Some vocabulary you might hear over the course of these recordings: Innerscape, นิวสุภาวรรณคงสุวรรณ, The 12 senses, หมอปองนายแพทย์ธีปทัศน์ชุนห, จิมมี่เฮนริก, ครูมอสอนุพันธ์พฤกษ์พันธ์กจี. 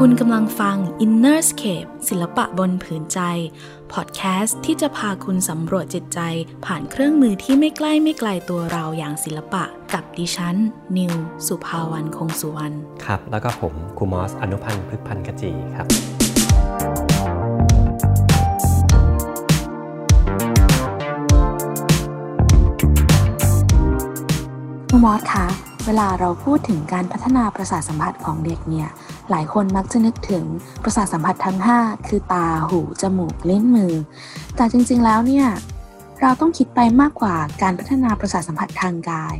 คุณกำลังฟัง Innerscape ศิลปะบนผืนใจพอดแคสต์ที่จะพาคุณสำรวจจิตใจผ่านเครื่องมือที่ไม่ไกลตัวเราอย่างศิลปะกับดิฉันนิวสุภาวรรณคงสุวรรณครับแล้วก็ผมครูมอสอนุพันธ์พฤกษ์พันธ์กจีครับครูมอสคะเวลาเราพูดถึงการพัฒนาประสาทสัมผัสของเด็กเนี่ยหลายคนมักจะนึกถึงประสาทสัมผัสทั้ง5คือตาหูจมูกลิ้นมือแต่จริงๆแล้วเนี่ยเราต้องคิดไปมากกว่าการพัฒนาประสาทสัมผัสทางกาย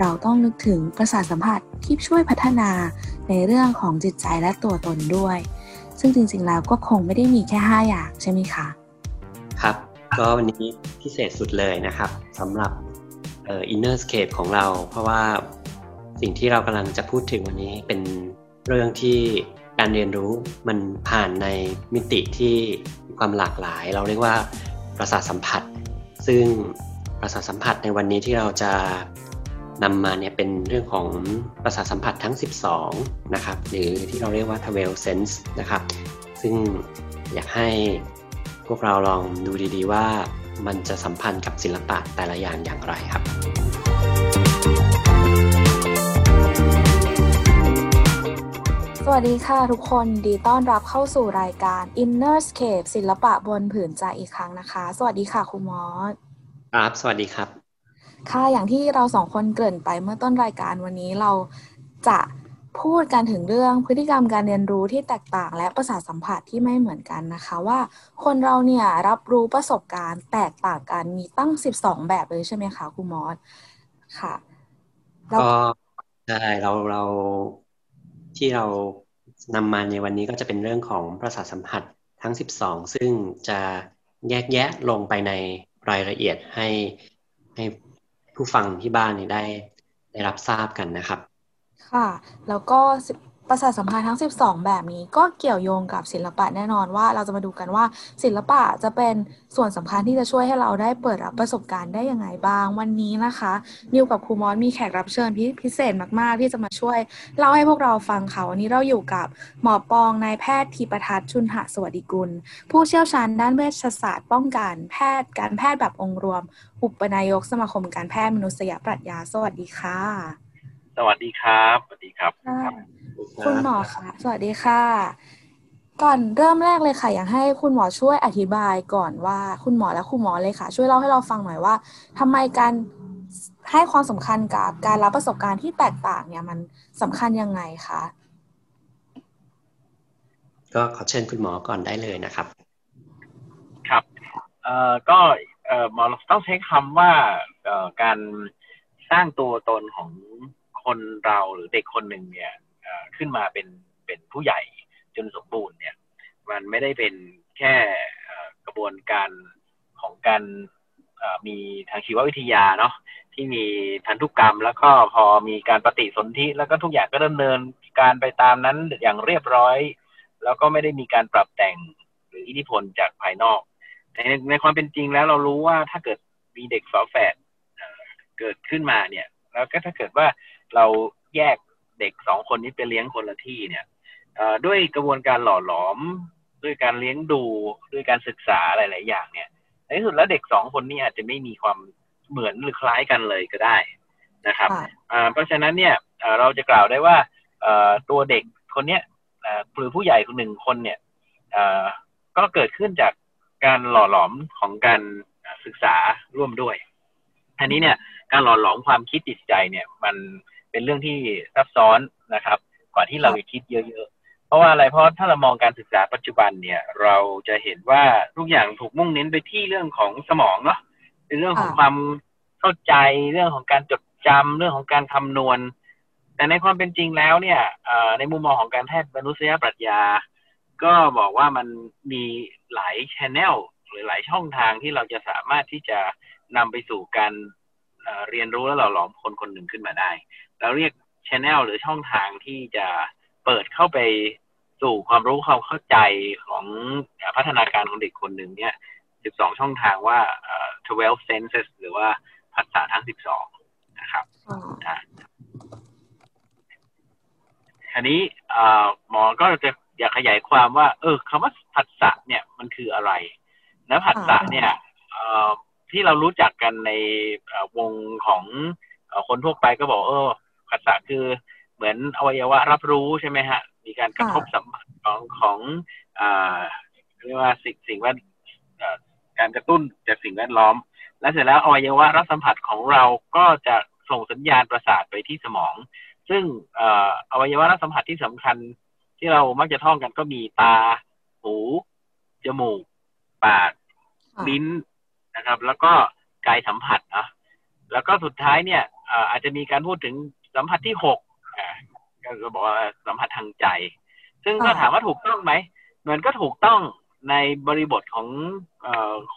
เราต้องนึกถึงประสาทสัมผัสที่ช่วยพัฒนาในเรื่องของจิตใจและตัวตนด้วยซึ่งจริงๆแล้วก็คงไม่ได้มีแค่5อย่างใช่ไหมคะครับก็วันนี้พิเศษสุดเลยนะครับสำหรับInnerscape ของเราเพราะว่าสิ่งที่เรากำลังจะพูดถึงวันนี้เป็นเรื่องที่การเรียนรู้มันผ่านในมิติที่มีความหลากหลายเราเรียกว่าประสาทสัมผัสซึ่งประสาทสัมผัสในวันนี้ที่เราจะนำมาเนี่ยเป็นเรื่องของประสาทสัมผัสทั้ง12นะครับหรือที่เราเรียกว่า 12 sense นะครับซึ่งอยากให้พวกเราลองดูดีๆว่ามันจะสัมพันธ์กับศิลปะแต่ละอย่างอย่างไรครับสวัสดีค่ะทุกคนดีต้อนรับเข้าสู่รายการ Innerscape ศิลปะบนผืนใจอีกครั้งนะคะสวัสดีค่ะครูมอสครับสวัสดีครับค่ะอย่างที่เรา2คนเกริ่นไปเมื่อต้นรายการวันนี้เราจะพูดกันถึงเรื่องพฤติกรรมการเรียนรู้ที่แตกต่างและประสาทสัมผัสที่ไม่เหมือนกันนะคะว่าคนเราเนี่ยรับรู้ประสบการณ์แตกต่างกันมีตั้ง12แบบเลยใช่ไหมคะครูมอสค่ะก็ใช่เราที่เรานำมาในวันนี้ก็จะเป็นเรื่องของประสาทสัมผัสทั้ง12ซึ่งจะแยกแยะลงไปในรายละเอียดให้ผู้ฟังที่บ้านได้รับทราบกันนะครับค่ะแล้วก็ประสาทสัมผัสทั้ง12แบบนี้ก็เกี่ยวโยงกับศิลปะแน่นอนว่าเราจะมาดูกันว่าศิลปะจะเป็นส่วนสำคัญที่จะช่วยให้เราได้เปิดรับประสบการณ์ได้ยังไงบ้างวันนี้นะคะนิวกับครูมอสมีแขกรับเชิญพิเศษมากๆที่จะมาช่วยเล่าให้พวกเราฟังค่ะวันนี้เราอยู่กับหมอปองนายแพทย์ธีปทัศน์ชุนหสวัสดิกุลผู้เชี่ยวชาญด้านเวชศาสตร์ป้องกันแพทย์การแพทย์แบบองค์รวมอุปนายกสมาคมการแพทย์มนุษยปรัชญาสวัสดีค่ะสวัสดีครับสวัสดีครับคุณหมอค่ะสวัสดีค่ะก่อนเริ่มแรกเลยค่ะอยากให้คุณหมอช่วยอธิบายก่อนว่าคุณหมอและครูหมอเลยค่ะช่วยเล่าให้เราฟังหน่อยว่าทำไมการให้ความสำคัญกับการรับประสบการณ์ที่แตกต่างเนี่ยมันสำคัญยังไงคะก็ขอเชิญคุณหมอก่อนได้เลยนะครับครับก็หมอต้องใช้คำว่าการสร้างตัวตนของคนเราหรือเด็กคนหนึ่งเนี่ยขึ้นมาเป็นผู้ใหญ่จนสมบูรณ์เนี่ยมันไม่ได้เป็นแค่กระบวนการของการมีทางชีววิทยาเนาะที่มีพันธุกรรมแล้วก็พอมีการปฏิสนธิแล้วก็ทุกอย่างก็ดำเนินการไปตามนั้นอย่างเรียบร้อยแล้วก็ไม่ได้มีการปรับแต่งหรืออิทธิพลจากภายนอกในความเป็นจริงแล้วเรารู้ว่าถ้าเกิดมีเด็กฝาแฝดเกิดขึ้นมาเนี่ยแล้วก็ถ้าเกิดว่าเราแยกเด็ก2คนนี้ไปเลี้ยงคนละที่เนี่ยด้วยกระบวนการหล่อหลอมด้วยการเลี้ยงดูด้วยการศึกษาหลายๆอย่างเนี่ยในที่สุดแล้วเด็ก2คนนี้อาจจะไม่มีความเหมือนหรือคล้ายกันเลยก็ได้นะครับเพราะฉะนั้นเนี่ยเราจะกล่าวได้ว่าตัวเด็กคนเนี้ยหรือผู้ใหญ่คนหนึ่งคนเนี่ยก็เกิดขึ้นจากการหล่อหลอมของการศึกษาร่วมด้วยอันนี้เนี่ยการหล่อหลอมความคิดจิตใจเนี่ยมันเป็นเรื่องที่ซับซ้อนนะครับกว่าที่เราจะคิดเยอะๆเพราะว่าอะไรเพราะถ้าเรามองการศึกษาปัจจุบันเนี่ยเราจะเห็นว่าทุกอย่างถูกมุ่งเน้นไปที่เรื่องของสมองเนาะเป็นเรื่องของความเข้าใจเรื่องของการจดจำเรื่องของการคำนวณแต่ในความเป็นจริงแล้วเนี่ยในมุมมองของการแพทย์มนุษยปรัชญาก็บอกว่ามันมีหลาย channel หรือหลายช่องทางที่เราจะสามารถที่จะนำไปสู่การเรียนรู้และหล่อหลอมคนคนหนึ่งขึ้นมาได้เราเรียก channel หรือช่องทางที่จะเปิดเข้าไปสู่ความรู้ความเข้าใจของพัฒนาการของเด็กคนหนึ่งเนี่ย12ช่องทางว่า12 senses หรือว่าภาษาทั้ง12นะครับ นนี้หมอก็จะอยากขยายความว่าคำว่าผัสสะเนี่ยมันคืออะไรและผัสสะเนี่ยที่เรารู้จักกันในวงของคนทั่วไปก็บอกผัสสะคือเหมือนอวัยวะรับรู้ใช่ไหมฮะมีการกระทบสัมผัสของเรียกว่าสิ่งแวดการกระตุ้นจากสิ่งแวดล้อมและเสร็จแล้วอวัยวะรับสัมผัสของเราก็จะส่งสัญญาณประสาทไปที่สมองซึ่งอวัยวะรับสัมผัสที่สำคัญที่เรามักจะท่องกันก็มีตาหูจมูกปากลิ้นนะครับแล้วก็กายสัมผัสนะแล้วก็สุดท้ายเนี่ยอาจจะมีการพูดถึงสัมผัสที่6ก็บอกว่าสัมผัสทางใจซึ่งก็ถามว่าถูกต้องไหมมันก็ถูกต้องในบริบทของ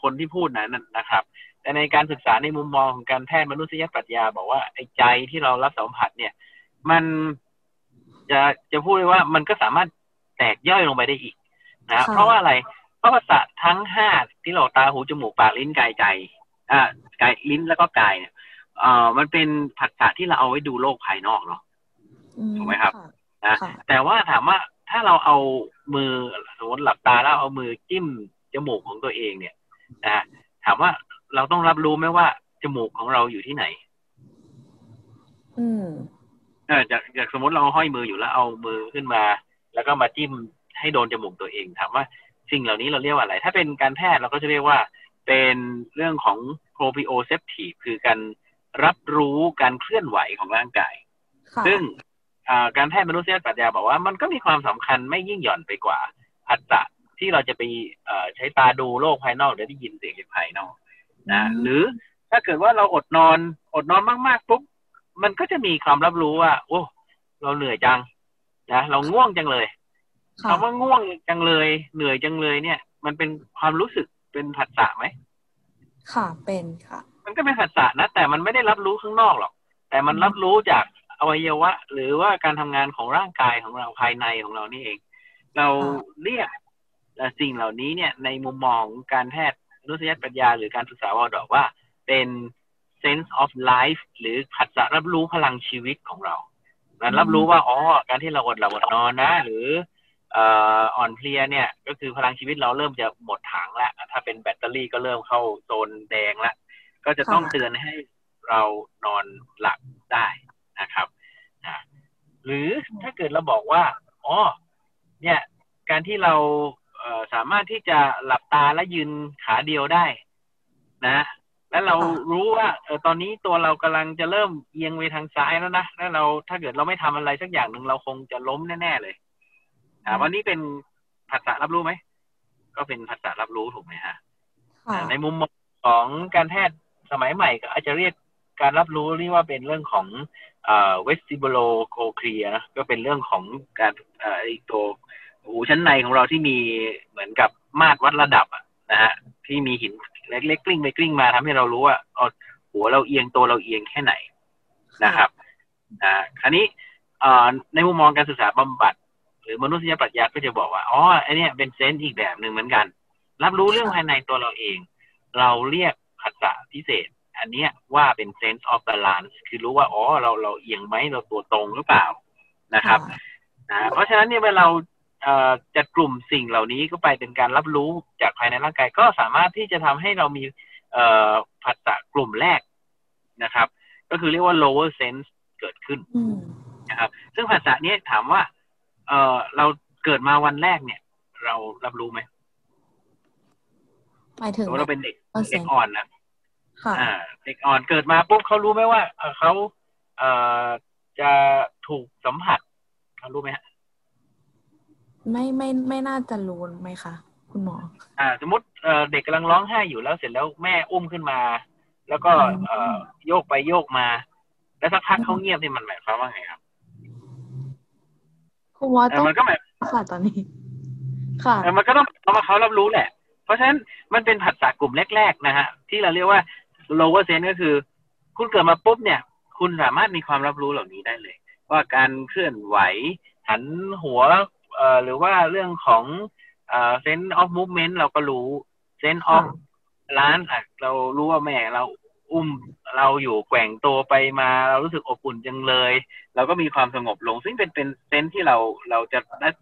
คนที่พูดนั้นนะครับแต่ในการศึกษาในมุมมองของการแพทย์มนุษยปรัชญาบอกว่าไอ้ใจที่เรารับสัมผัสเนี่ยมันจะพูดได้ว่ามันก็สามารถแตกย่อยลงไปได้อีกนะเพราะว่าอะไรเพราะประสาททั้ง5ที่เราตาหูจมูกปากลิ้นกายใจกายลิ้นแล้วก็กายเนี่ยมันเป็นผัสสะที่เราเอาไว้ดูโลกภายนอกเนาะถูกไหมครับนะแต่ว่าถามว่าถ้าเราเอามือสมมติหลับตาแล้วเอามือจิ้มจมูกของตัวเองเนี่ยนะถามว่าเราต้องรับรู้ไหมว่าจมูกของเราอยู่ที่ไหนจากสมมติเราห้อยมืออยู่แล้วเอามือขึ้นมาแล้วก็มาจิ้มให้โดนจมูกตัวเองถามว่าสิ่งเหล่านี้เราเรียกว่าอะไรถ้าเป็นการแพทย์เราก็จะเรียกว่าเป็นเรื่องของ proprioceptive คือการรับรู้การเคลื่อนไหวของร่างกายซึ่งการแพทย์มนุษยปรัชญาบอกว่ามันก็มีความสำคัญไม่ยิ่งหย่อนไปกว่าผัสสะที่เราจะไปใช้ตาดูโลกภายนอกหรือได้ยินเสียงจากภายนอกนะหรือถ้าเกิดว่าเราอดนอนมากๆปุ๊บมันก็จะมีความรับรู้ว่าโอ้เราเหนื่อยจังนะเราง่วงจังเลยคำว่าง่วงจังเลยเหนื่อยจังเลยเนี่ยมันเป็นความรู้สึกเป็นผัสสะไหมค่ะเป็นค่ะมันก็เป็นผัสสะนะแต่มันไม่ได้รับรู้ข้างนอกหรอกแต่มันรับรู้จากอวัยวะหรือว่าการทำงานของร่างกายของเราภายในของเรานี่เองเราเรียกสิ่งเหล่านี้เนี่ยในมุมมองการแพทย์มนุษยปรัชญาหรือการศึกษาวอดอกว่าเป็น sense of life หรือผัสสะรับรู้พลังชีวิตของเรามันรับรู้ว่าการที่เราอดหลับอดนอนนะหรืออ่อนเพลียเนี่ยก็คือพลังชีวิตเราเริ่มจะหมดถังแล้วถ้าเป็นแบตเตอรี่ก็เริ่มเข้าโซนแดงแล้วก็จะต้องเตือนให้เรานอนหลับได้นะครับหรือถ้าเกิดเราบอกว่าเนี่ยการที่เราสามารถที่จะหลับตาและยืนขาเดียวได้นะแล้วเรารู้ว่าตอนนี้ตัวเรากำลังจะเริ่มเอียงไปทางซ้ายแล้วนะแล้วเราถ้าเกิดเราไม่ทำอะไรสักอย่างหนึ่งเราคงจะล้มแน่ๆเลยวันนี้เป็นผัสสะรับรู้ไหมก็เป็นผัสสะรับรู้ถูกไหมฮะในมุมมองของการแพทย์สมัยใหม่ก็อาจจะเรียกการรับรู้นี่ว่าเป็นเรื่องของvestibulocochlear นะก็เป็นเรื่องของการตัวหูชั้นในของเราที่มีเหมือนกับมาตรวัดระดับนะฮะที่มีหินเล็กๆกลิ้งไปกลิ้งมาทำให้เรารู้ว่าหัวเราเอียงตัวเราเอียงแค่ไหนนะครับคราวนี้ในมุมมองการศึกษาบำบัดหรือมนุษยปรัชญาก็จะบอกว่าอันนี้เป็นเซนส์อีกแบบหนึ่งเหมือนกันรับรู้เรื่องภายในตัวเราเองเราเรียกผัสสะพิเศษอันนี้ว่าเป็น sense of balance คือรู้ว่าเราเอียงไหมเราตัวตรงหรือเปล่านะครับนะเพราะฉะนั้นเนี่ยเมื่อเราจัดกลุ่มสิ่งเหล่านี้เข้าไปเป็นการรับรู้จากภายในร่างกายก็สามารถที่จะทำให้เรามีผัสสะกลุ่มแรกนะครับก็คือเรียกว่า lower sense เกิดขึ้นนะครับซึ่งผัสสะนี้ถามว่าเราเกิดมาวันแรกเนี่ยเรารับรู้ไหมหมายถึงเราเป็นเด็กอ่อนนะเด็กอ่อนเกิดมาปุ๊บเขารู้ไหมว่าเขาจะถูกสัมผัสเขารู้ไหมฮะไม่น่าจะรู้ไหมคะคุณหมอสมมติเด็กกำลังร้องไห้อยู่แล้วเสร็จแล้วแม่อุ้มขึ้นมาแล้วก็โยกไปโยกมาแล้วสักพักเขาเงียบนี่มันหมายความว่าไงครับคุณหมอต้องมันก็หมายค่ะตอนนี้ค่ะมันก็ต้องเพราะว่าเขารับรู้แหละเพราะฉะนั้นมันเป็นผัสสะกลุ่มแรกๆนะฮะที่เราเรียกว่า lower sense ก็คือคุณเกิดมาปุ๊บเนี่ยคุณสามารถมีความรับรู้เหล่านี้ได้เลยว่าการเคลื่อนไหวหันหัวหรือว่าเรื่องของsense of movement เราก็รู้ sense of balance เรารู้ว่าแม่เรา อุ้มเราอยู่แกว่งตัวไปมาเรารู้สึกอบอุ่นจังเลยเราก็มีความสงบลงซึ่งเป็นเซนส์ที่เราจะ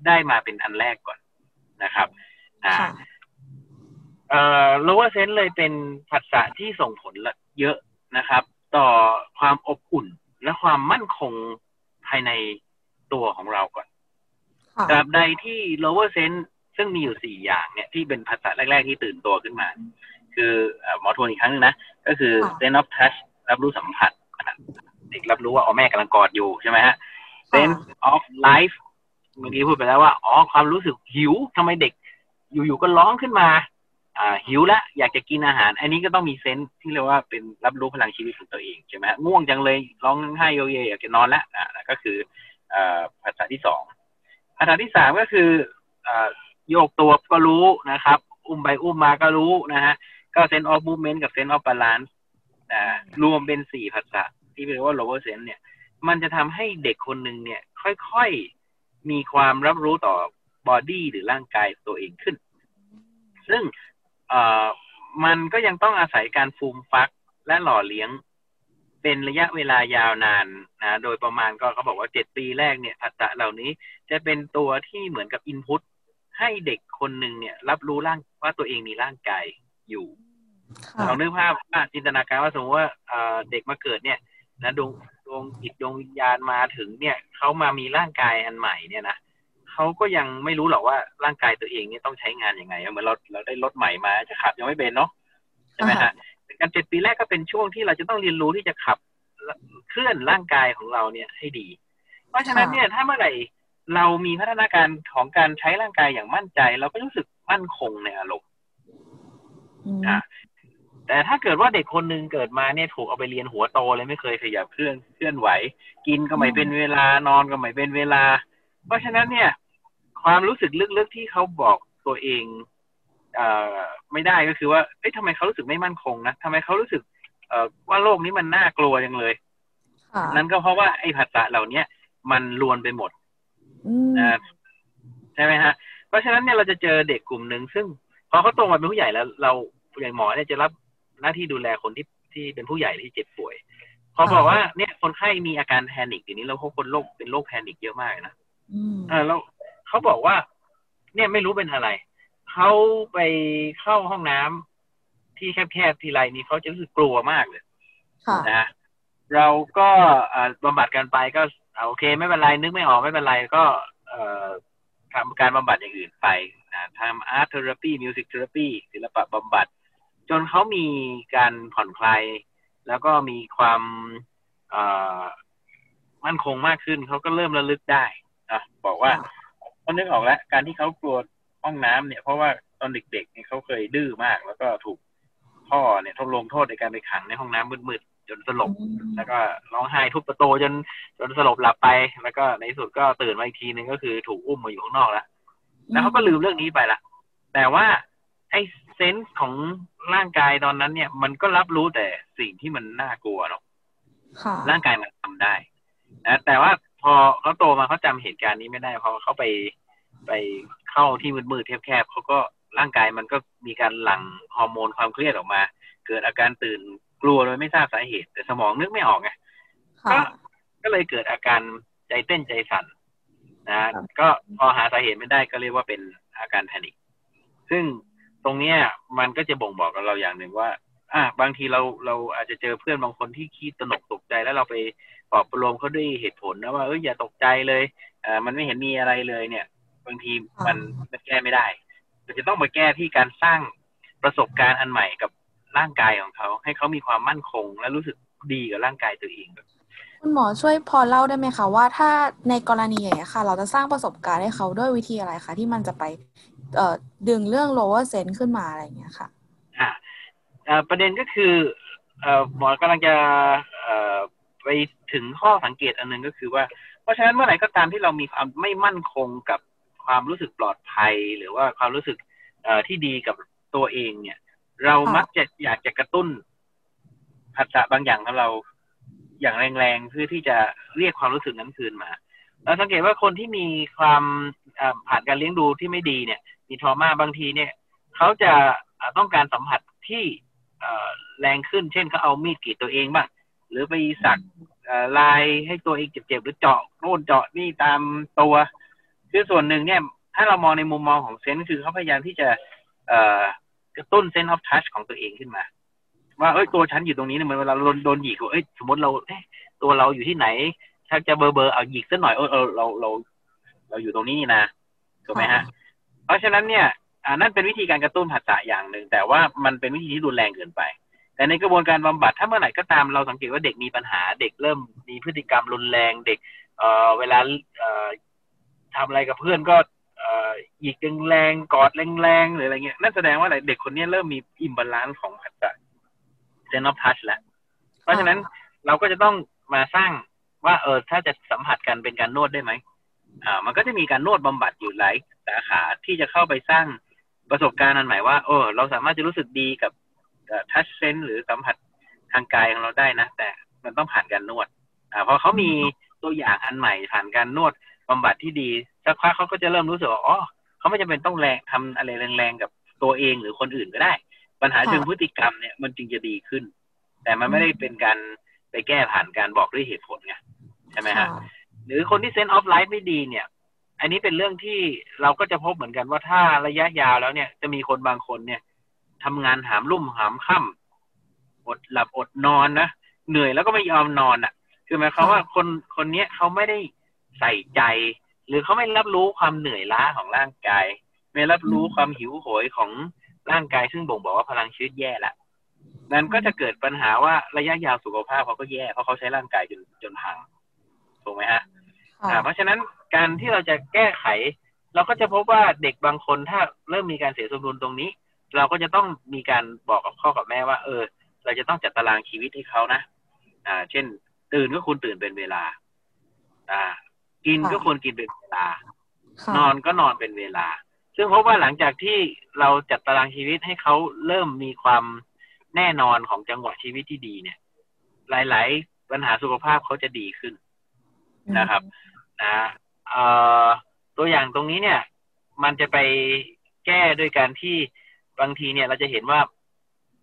ได้มาเป็นอันแรกก่อนนะครับlower sense เลยเป็นผัสสะที่ส่งผลเยอะนะครับต่อความอบอุ่นและความมั่นคงภายในตัวของเราก่อนตราบใดที่ lower sense ซึ่งมีอยู่4อย่างเนี่ยที่เป็นผัสสะแรกๆที่ตื่นตัวขึ้นมาคือหมอทวนอีกครั้งนึงนะก็คือ sense of touch รับรู้สัมผัสเด็กรับรู้ว่าอ๋อแม่กำลังกอดอยู่ใช่ไหมฮะ sense of life เมื่อกี้พูดไปแล้วว่าอ๋อความรู้สึกหิวทำไมเด็กอยู่ๆก็ร้องขึ้นมาหิวละอยากจะกินอาหารอันนี้ก็ต้องมีเซนส์ที่เรียกว่าเป็นรับรู้พลังชีวิตของตัวเองใช่ไหมง่วงจังเลยร้องไห้โยเยอยากจะนอนละก็คือผัสสะที่สองผัสสะที่สามก็คือโยกตัวก็รู้นะครับอุ้มไปอุ้มมาก็รู้นะฮะก็เซนส์ออฟมูฟเมนต์กับเซนส์ออฟบาลานซ์รวมเป็น4ผัสสะที่เรียกว่าโลเวอร์เซนส์เนี่ยมันจะทำให้เด็กคนหนึ่งเนี่ยค่อยๆมีความรับรู้ต่อบอดี้หรือร่างกายตัวเองขึ้นซึ่งมันก็ยังต้องอาศัยการฟูมฟักและหล่อเลี้ยงเป็นระยะเวลายาวนานนะโดยประมาณก็เขาบอกว่า7ปีแรกเนี่ยผัสสะเหล่านี้จะเป็นตัวที่เหมือนกับอินพุตให้เด็กคนหนึ่งเนี่ยรับรู้ว่าตัวเองมีร่างกายอยู่เรานึกภาพว่าจินตนาการว่าสมมติว่าเด็กมาเกิดเนี่ยนะดวงจิตดวงวิญญาณมาถึงเนี่ยเขามามีร่างกายอันใหม่เนี่ยนะเขาก็ยังไม่รู้หรอกว่าร่างกายตัวเองเนี่ยต้องใช้งานยังไงเหมือนเราได้รถใหม่มาจะขับยังไม่เป็นเนาะใช่ไหมฮะการ7ปีแรกก็เป็นช่วงที่เราจะต้องเรียนรู้ที่จะขับเคลื่อนร่างกายของเราเนี่ยให้ดีเพราะฉะนั้นเนี่ยถ้าเมื่อไหร่เรามีพัฒนาการของการใช้ร่างกายอย่างมั่นใจเราก็รู้สึกมั่นคงในอารมณ์แต่ถ้าเกิดว่าเด็กคนหนึ่งเกิดมาเนี่ยถูกเอาไปเรียนหัวโตเลยไม่เคยขยับเคลื่อนไหวกินก็ไม่เป็นเวลานอนก็ไม่เป็นเวลาเพราะฉะนั้นเนี่ยความรู้สึกลึกๆที่เขาบอกตัวเองไม่ได้ก็คือว่าเอ๊ะทำไมเขารู้สึกไม่มั่นคงนะทำไมเขารู้สึกว่าโลกนี้มันน่ากลัวจังเลยนั่นก็เพราะว่าไอ้ผัสสะเหล่านี้มันลวนไปหมดใช่ไหมฮะเพราะฉะนั้นเนี่ยเราจะเจอเด็กกลุ่มหนึ่งซึ่งพอเขาโตมาเป็นผู้ใหญ่แล้วเราผู้ใหญ่หมอเนี่ยจะรับหน้าที่ดูแลคนที่เป็นผู้ใหญ่ที่เจ็บป่วยพอบอกว่าเนี่ยคนไข้มีอาการแพนิคอย่างนี้แล้วเขาคนโรคเป็นโรคแพนิคเยอะมากนะแล้วเขาบอกว่าเนี่ยไม่รู้เป็นอะไรเขาไปเข้าห้องน้ำที่แคบๆทีไรนี่เขาจะรู้สึกกลัวมากเลยนะเราก็บำบัดกันไปก็โอเคไม่เป็นไรนึกไม่ออกไม่เป็นไรก็ทำการบำบัดอย่างอื่นไปทำอาร์ตเทอราปีมิวสิกเทอราปีศิลปะบำบัดจนเขามีการผ่อนคลายแล้วก็มีความมั่นคงมากขึ้นเขาก็เริ่มระลึกได้บอกว่าเขานึกออกแล้วการที่เขากลัวห้องน้ำเนี่ยเพราะว่าตอนเด็กๆเนี่ยเขาเคยดื้อมากแล้วก็ถูกพ่อเนี่ยทดลงโทษในการไปขังในห้องน้ำมืดๆจนสลบแล้วก็ร้องไห้ทุบประตูจนสลบหลับไปแล้วก็ในที่สุดก็ตื่นมาอีกทีนึงก็คือถูกอุ้มมาอยู่ข้างนอกแล้วเขาก็ลืมเรื่องนี้ไปละแต่ว่าไอ้เซนส์ของร่างกายตอนนั้นเนี่ยมันก็รับรู้แต่สิ่งที่มันน่ากลัวเนาะร่างกายมันทำได้นะแต่ว่าพอเขาโตมาเขาจำเหตุการณ์นี้ไม่ได้พอเขาไปเข้าที่มืดๆแคบๆเขาก็ร่างกายมันก็มีการหลั่งฮอร์โมนความเครียดออกมาเกิดอาการตื่นกลัวโดยไม่ทราบสาเหตุแต่สมองนึกไม่ออกไงก็เลยเกิดอาการใจเต้นใจสั่นนะก็พอหาสาเหตุไม่ได้ก็เรียกว่าเป็นอาการแพนิคซึ่งตรงเนี้ยมันก็จะบ่งบอกกับเราอย่างหนึ่งว่าบางทีเราอาจจะเจอเพื่อนบางคนที่ขี้ตนกตกใจแล้วเราไปปลอบประโลมเขาด้วยเหตุผลนะว่าอย่าตกใจเลยมันไม่เห็นมีอะไรเลยเนี่ยบางทีมันแก้ไม่ได้เราจะต้องมาแก้ที่การสร้างประสบการณ์อันใหม่กับร่างกายของเขาให้เขามีความมั่นคงและรู้สึกดีกับร่างกายตัวเองคุณหมอช่วยพอเล่าได้ไหมคะว่าถ้าในกรณีอย่างนี้ค่ะเราจะสร้างประสบการณ์ให้เขาด้วยวิธีอะไรคะที่มันจะไปดึงเรื่อง lower sense ขึ้นมาอะไรอย่างเงี้ยค่ะประเด็นก็คือหมอกำลังจะไปถึงข้อสังเกตอันนึงก็คือว่าเพราะฉะนั้นเมื่อไหร่ก็ตามที่เรามีความไม่มั่นคงกับความรู้สึกปลอดภัยหรือว่าความรู้สึกที่ดีกับตัวเองเนี่ยเรามักจะอยากจะกระตุ้นผัสสะบางอย่างของเราอย่างแรงๆเพื่อที่จะเรียกความรู้สึกนั้นคืนมาเราสังเกตว่าคนที่มีความผ่านการเลี้ยงดูที่ไม่ดีเนี่ยมีทรอมาบางทีเนี่ยเขาจะต้องการสัมผัสที่ แรงขึ้นเช่นเขาเอามีดกรีดตัวเองบ้างหรือไปสักลายให้ตัวเองเจ็บๆหรือเจาะโน่นเจาะนี่ตามตัวคือส่วนหนึ่งเนี่ยถ้าเรามองในมุมมองของเซนส์คือเขาพยายามที่จะกระตุ้นเซนส์ออฟทัชของตัวเองขึ้นมาว่าเอ้ยตัวฉันอยู่ตรงนี้เนี่ยเหมือนเวลาโดนหยิกเอ้ยสมมติเราตัวเราอยู่ที่ไหนถ้าจะเบอร์เอาหยิกสักหน่อยเราอยู่ตรงนี้นะถูกไหมฮะเพราะฉะนั้นเนี่ยนั่นเป็นวิธีการกระตุ้นผัสสะอย่างหนึ่งแต่ว่ามันเป็นวิธีที่รุนแรงเกินไปแต่ในกระบวนการบำบัดถ้าเมื่อไหร่ก็ตามเราสังเกตว่าเด็กมีปัญหาเด็กเริ่มมีพฤติกรรมรุนแรงเด็กเวลาทำอะไรกับเพื่อนก็หยิกแรงๆกอดแรงๆหรืออะไรเงี้ยนั่นแสดงว่าอะไรเด็กคนนี้เริ่มมีอิมบาลานซ์ของผัสสะเซนส์ออฟทัชแล้วเพราะฉะนั้นเราก็จะต้องมาสร้างว่าถ้าจะสัมผัสกันเป็นการนวดได้ไหมมันก็จะมีการนวดบำบัดอยู่หลายสาขาที่จะเข้าไปสร้างประสบการณ์อันใหม่ว่าเราสามารถจะรู้สึกดีกับทัชเซนส์หรือสัมผัสทางกายของเราได้นะแต่มันต้องผ่านการนวดเพราะเขามีตัวอย่างอันใหม่ผ่านการนวดบำบัดที่ดีสักพักเขาก็จะเริ่มรู้สึกว่าเขาไม่จำเป็นต้องแรงทำอะไรแรงๆกับตัวเองหรือคนอื่นก็ได้ปัญหาเชิงพฤติกรรมเนี่ยมันจึงจะดีขึ้นแต่มันไม่ได้เป็นการไปแก้ผ่านการบอกด้วยเหตุผลไงใช่ไหมฮะหรือคนที่เซนส์ออฟไลฟ์ไม่ดีเนี่ยอันนี้เป็นเรื่องที่เราก็จะพบเหมือนกันว่าถ้าระยะยาวแล้วเนี่ยจะมีคนบางคนเนี่ยทำงานหามรุ่มหามค่ำอดหลับอดนอนนะเหนื่อยแล้วก็ไม่ยอมนอนอ่ะคือหมายความว่าคนนี้เขาไม่ได้ใส่ใจหรือเขาไม่รับรู้ความเหนื่อยล้าของร่างกายไม่รับรู้ความหิวโหยของร่างกายซึ่งบ่งบอกว่าพลังชีวิตแย่ละนั้นก็จะเกิดปัญหาว่าระยะยาวสุขภาพเขาก็แย่เพราะเขาใช้ร่างกายจนพังถูกไหมฮะเพราะฉะนั้นการที่เราจะแก้ไขเราก็จะพบว่าเด็กบางคนถ้าเริ่มมีการเสียสมดุลตรงนี้เราก็จะต้องมีการบอกกับพ่อกับแม่ว่าเราจะต้องจัดตารางชีวิตให้เขานะเช่นตื่นก็ควรตื่นเป็นเวลากินก็ควรกินเป็นเวลานอนก็นอนเป็นเวลาซึ่งพบว่าหลังจากที่เราจัดตารางชีวิตให้เขาเริ่มมีความแน่นอนของจังหวะชีวิตที่ดีเนี่ยหลายๆปัญหาสุขภาพเขาจะดีขึ้นนะครับตัวอย่างตรงนี้เนี่ยมันจะไปแก้ด้วยการที่บางทีเนี่ยเราจะเห็นว่า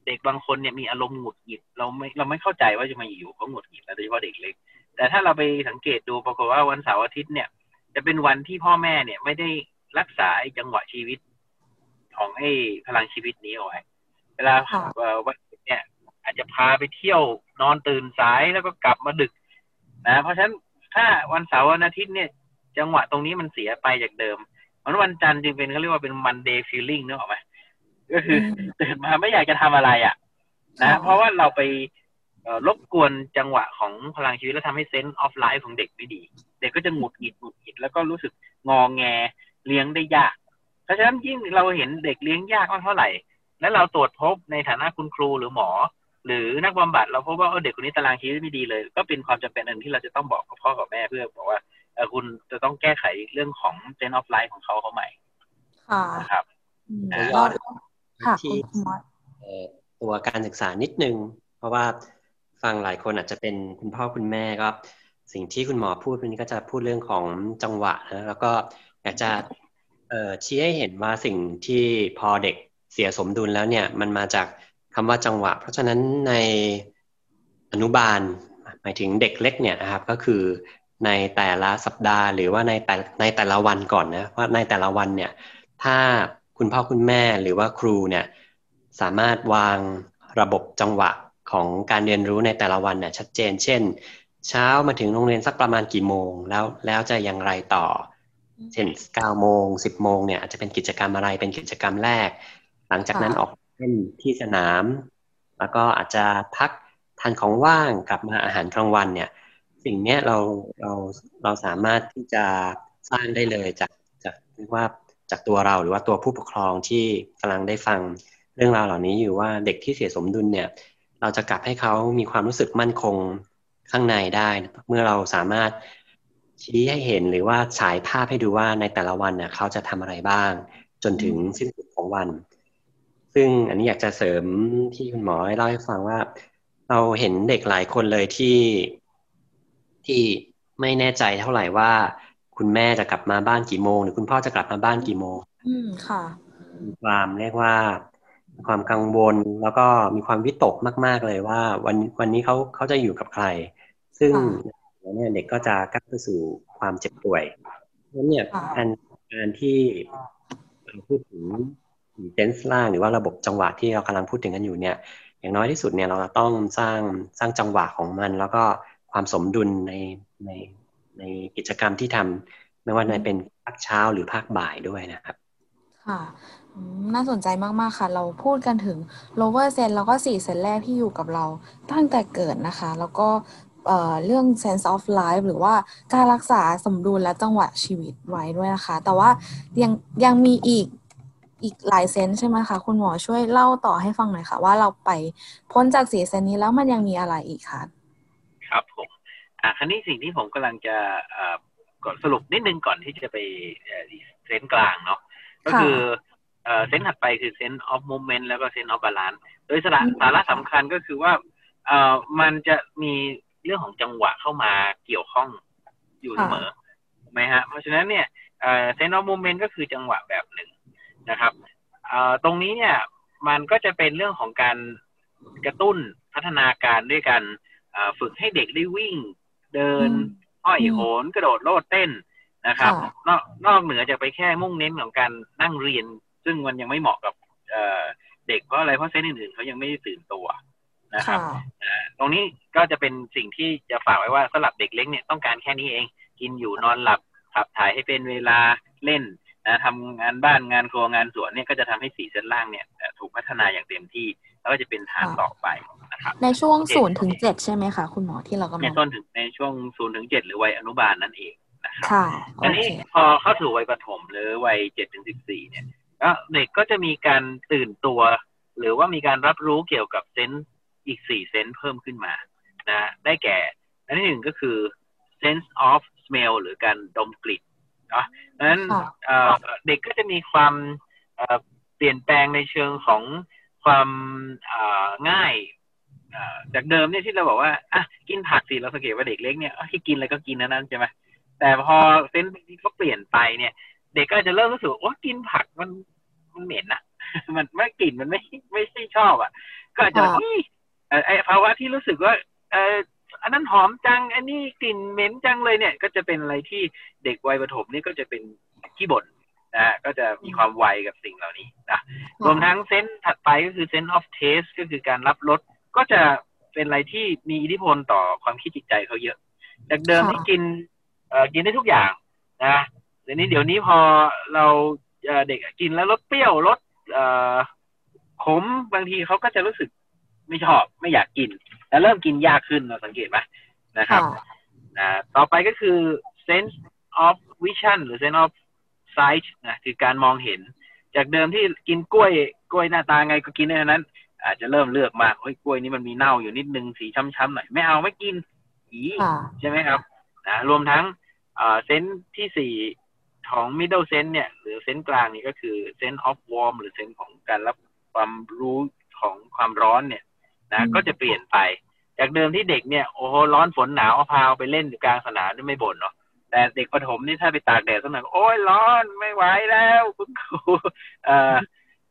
เด็กบางคนเนี่ยมีอารมณ์หงุดหงิดเราไม่เข้าใจว่าจะมาอยู่เขาหงุดหงิดโดยเฉพาะเด็กเล็กแต่ถ้าเราไปสังเกตดูปรากฏว่าวันเสาร์อาทิตย์เนี่ยจะเป็นวันที่พ่อแม่เนี่ยไม่ได้รักษาจังหวะชีวิตของไอ้พลังชีวิตนี้เอาไว้เวลาวันเนี่ยอาจจะพาไปเที่ยวนอนตื่นสายแล้วก็กลับมาดึกนะเพราะฉะนั้นถ้าวันเสาร์วันอาทิตย์เนี่ยจังหวะตรงนี้มันเสียไปจากเดิมวันจันทร์จึงเป็นเขาเรียกว่าเป็น Monday feeling นึกออกไหมก็คือตื่นมาไม่อยากจะทำอะไรอ่ะนะเพราะว่าเราไปรบกวนจังหวะของพลังชีวิตแล้วทำให้เซนส์ออฟไลฟ์ของเด็กไม่ดีเด็กก็จะหงุดหงิดแล้วก็รู้สึกงอแงเลี้ยงได้ยากเพราะฉะนั้นยิ่งเราเห็นเด็กเลี้ยงยากมากเท่าไหร่และเราตรวจพบในฐานะคุณครูหรือหมอหรือนักบำบัดเราพบว่าเด็กคนนี้ตารางชีวิตไม่ดีเลยก็เป็นความจำเป็นอันที่เราจะต้องบอกกับพ่อกับแม่เพื่อบอกว่าคุณจะต้องแก้ไขเรื่องของเซนส์ออฟไลฟ์ของเขาใหม่นะครับที่ตัวการศึกษานิดนึงเพราะว่าฟังหลายคนอาจจะเป็นคุณพ่อคุณแม่ก็สิ่งที่คุณหมอพูดนี้ก็จะพูดเรื่องของจังหวะนะแล้วก็อยากจะชี้ให้เห็นว่าสิ่งที่พอเด็กเสียสมดุลแล้วเนี่ยมันมาจากคำว่าจังหวะเพราะฉะนั้นในอนุบาลหมายถึงเด็กเล็กเนี่ยนะครับก็คือในแต่ละสัปดาห์หรือว่าในแต่ละวันก่อนนะว่าในแต่ละวันเนี่ยถ้าคุณพ่อคุณแม่หรือว่าครูเนี่ยสามารถวางระบบจังหวะของการเรียนรู้ในแต่ละวันเนี่ยชัดเจนเช่นเช้ามาถึงโรงเรียนสักประมาณกี่โมงแล้วจะอย่างไรต่อเช่น9 โมง 10 โมงเนี่ยอาจจะเป็นกิจกรรมอะไรเป็นกิจกรรมแรกหลังจากนั้นออกเล่นที่สนามแล้วก็อาจจะพักทานของว่างกลับมาอาหารกลางวันเนี่ยสิ่งเนี้ยเราสามารถที่จะสร้างได้เลยจากเรียกว่าจากตัวเราหรือว่าตัวผู้ปกครองที่กำลังได้ฟังเรื่องราวเหล่านี้อยู่ว่าเด็กที่เสียสมดุลเนี่ยเราจะกลับให้เขามีความรู้สึกมั่นคงข้างในได้เมื่อเราสามารถชี้ให้เห็นหรือว่าฉายภาพให้ดูว่าในแต่ละวันเนี่ยเขาจะทำอะไรบ้างจนถึงสิ้นสุดของวันซึ่งอันนี้อยากจะเสริมที่คุณหมอเล่าให้ฟังว่าเราเห็นเด็กหลายคนเลยที่ไม่แน่ใจเท่าไหร่ว่าคุณแม่จะกลับมาบ้านกี่โมงหรือคุณพ่อจะกลับมาบ้านกี่โมงความเรียกว่า ความกังวลแล้วก็มีความวิตกมากๆเลยว่าวันนี้เขาจะอยู่กับใครซึ่งเนี่ยเด็กก็จะก้าวไปสู่ความเจ็บป่วยเพราะเนี่ยการที่พูดถึงเซนส์ล่างหรือว่าระบบจังหวะที่เรากำลังพูดถึงกันอยู่เนี่ยอย่างน้อยที่สุดเนี่ยเราต้องสร้างจังหวะของมันแล้วก็ความสมดุลในกิจกรรมที่ทำไม่ว่าในเป็นภาคเช้าหรือภาคบ่ายด้วยนะครับค่ะน่าสนใจมากๆค่ะเราพูดกันถึง lower sense แล้วก็4 sense แรกที่อยู่กับเราตั้งแต่เกิดนะคะแล้วก็เรื่อง sense of life หรือว่าการรักษาสมดุลและจังหวะชีวิตไว้ด้วยนะคะแต่ว่ายังมีอีกหลายเซนส์ใช่ไหมคะคุณหมอช่วยเล่าต่อให้ฟังหน่อยค่ะว่าเราไปพ้นจาก4เซนส์นี้แล้วมันยังมีอะไรอีกคะครับผมคราวนี้สิ่งที่ผมกำลังจะก่อนสรุปนิดนึงก่อนที่จะไปเซนส์กลางเนาะก็คือเซนส์ถัดไปคือเซนส์ออฟมูฟเมนต์แล้วก็เซนส์ออฟบาลานซ์โดยสาระสำคัญก็คือว่ามันจะมีเรื่องของจังหวะเข้ามาเกี่ยวข้องอยู่เสมอถูกไหมฮะเพราะฉะนั้นเนี่ยเซนส์ออฟมูฟเมนต์ก็คือจังหวะแบบหนึ่งนะครับตรงนี้เนี่ยมันก็จะเป็นเรื่องของการกระตุ้นพัฒนาการด้วยกันฝึกให้เด็กได้วิ่งเดินห้อยโหนกระโดดโลดเต้นนะครับนอกเหนือจากไปแค่มุ่งเน้นของการนั่งเรียนซึ่งมันยังไม่เหมาะกับเด็กเพราะอะไรเพราะเซนส์อื่นๆเขายังไม่ได้ตื่นตัวนะครับตรงนี้ก็จะเป็นสิ่งที่จะฝากไว้ว่าสำหรับเด็กเล็กเนี่ยต้องการแค่นี้เองกินอยู่นอนหลับขับถ่ายให้เป็นเวลาเล่นทำงานบ้านงานครัวงานสวนเนี่ยก็จะทำให้สี่เส้นล่างเนี่ยถูกพัฒนาอย่างเต็มที่แล้วก็จะเป็นฐานต่อไปนะครับในช่วง0 ถึง 7ใช่ไหมคะคุณหมอที่เรากำลังในช่วง0 ถึง 7หรือวัยอนุบาลนั่นเองนะครับค่ะอันนี้พอเข้าสู่วัยประถมหรือวัย7 ถึง 14เนี่ยก็เด็กก็จะมีการตื่นตัวหรือว่ามีการรับรู้เกี่ยวกับเซนส์อีก4เซนส์เพิ่มขึ้นมานะได้แก่อันที่หนึ่งก็คือ sense of smell หรือการดมกลิ่นดังนั้นเด็กก็จะมีความเปลี่ยนแปลงในเชิงของความง่ายจากเดิมเนี่ยที่เราบอกว่ากินผักสิเราสังเกตว่าเด็กเล็กเนี่ยที่กินอะไรก็กินนั้นใช่ไหมแต่พอเซนส์นี้เขาเปลี่ยนไปเนี่ยเด็กก็จะเริ่มรู้สึกว่ากินผักมันเหม็นนะมันกลิ่นมันไม่ชอบอ่ะก็อาจจะไอ้ภาวะที่รู้สึกว่าอันนั้นหอมจังอันนี้กลิ่นเหม็นจังเลยเนี่ยก็จะเป็นอะไรที่เด็กวัยประถมนี่ก็จะเป็นขี้บ่นนะก็จะมีความไวกับสิ่งเหล่านี้นะรวมทั้งเซนส์ถัดไปก็คือเซนส์ออฟเทสก็คือการรับรสก็จะเป็นอะไรที่มีอิทธิพลต่อความคิดจิตใจเขาเยอะจากเดิมที่กินได้ทุกอย่างนะเดี๋ยวนี้พอเราเด็กกินแล้วรสเปรี้ยวรสขมบางทีเขาก็จะรู้สึกไม่ชอบไม่อยากกินแล้วเริ่มกินยากขึ้นเราสังเกตไหมนะครับต่อไปก็คือ sense of vision หรือ sense of sight นะคือการมองเห็นจากเดิมที่กินกล้วยหน้าตาไงก็กินได้เท่านั้นอาจจะเริ่มเลือกมากโอ้ยกล้วยนี้มันมีเน่าอยู่นิดนึงสีช้ำๆหน่อยไม่เอาไม่กินใช่ไหมครับรวมทั้งsense ที่ 4 ของ middle sense เนี่ยหรือ sense กลางนี่ก็คือ sense of warm หรือ sense ของการรับความรู้ของความร้อนเนี่ยนะก็จะเปลี่ยนไปจากเดิมที่เด็กเนี่ยโอ้โหร้อนฝนหนาวเอาพาไปเล่นกลางสนามไม่บ่นเนาะแต่เด็กประถมนี่ถ้าไปตากแดดสักหน่อยโอ้ยร้อนไม่ไหวแล้วคุณครู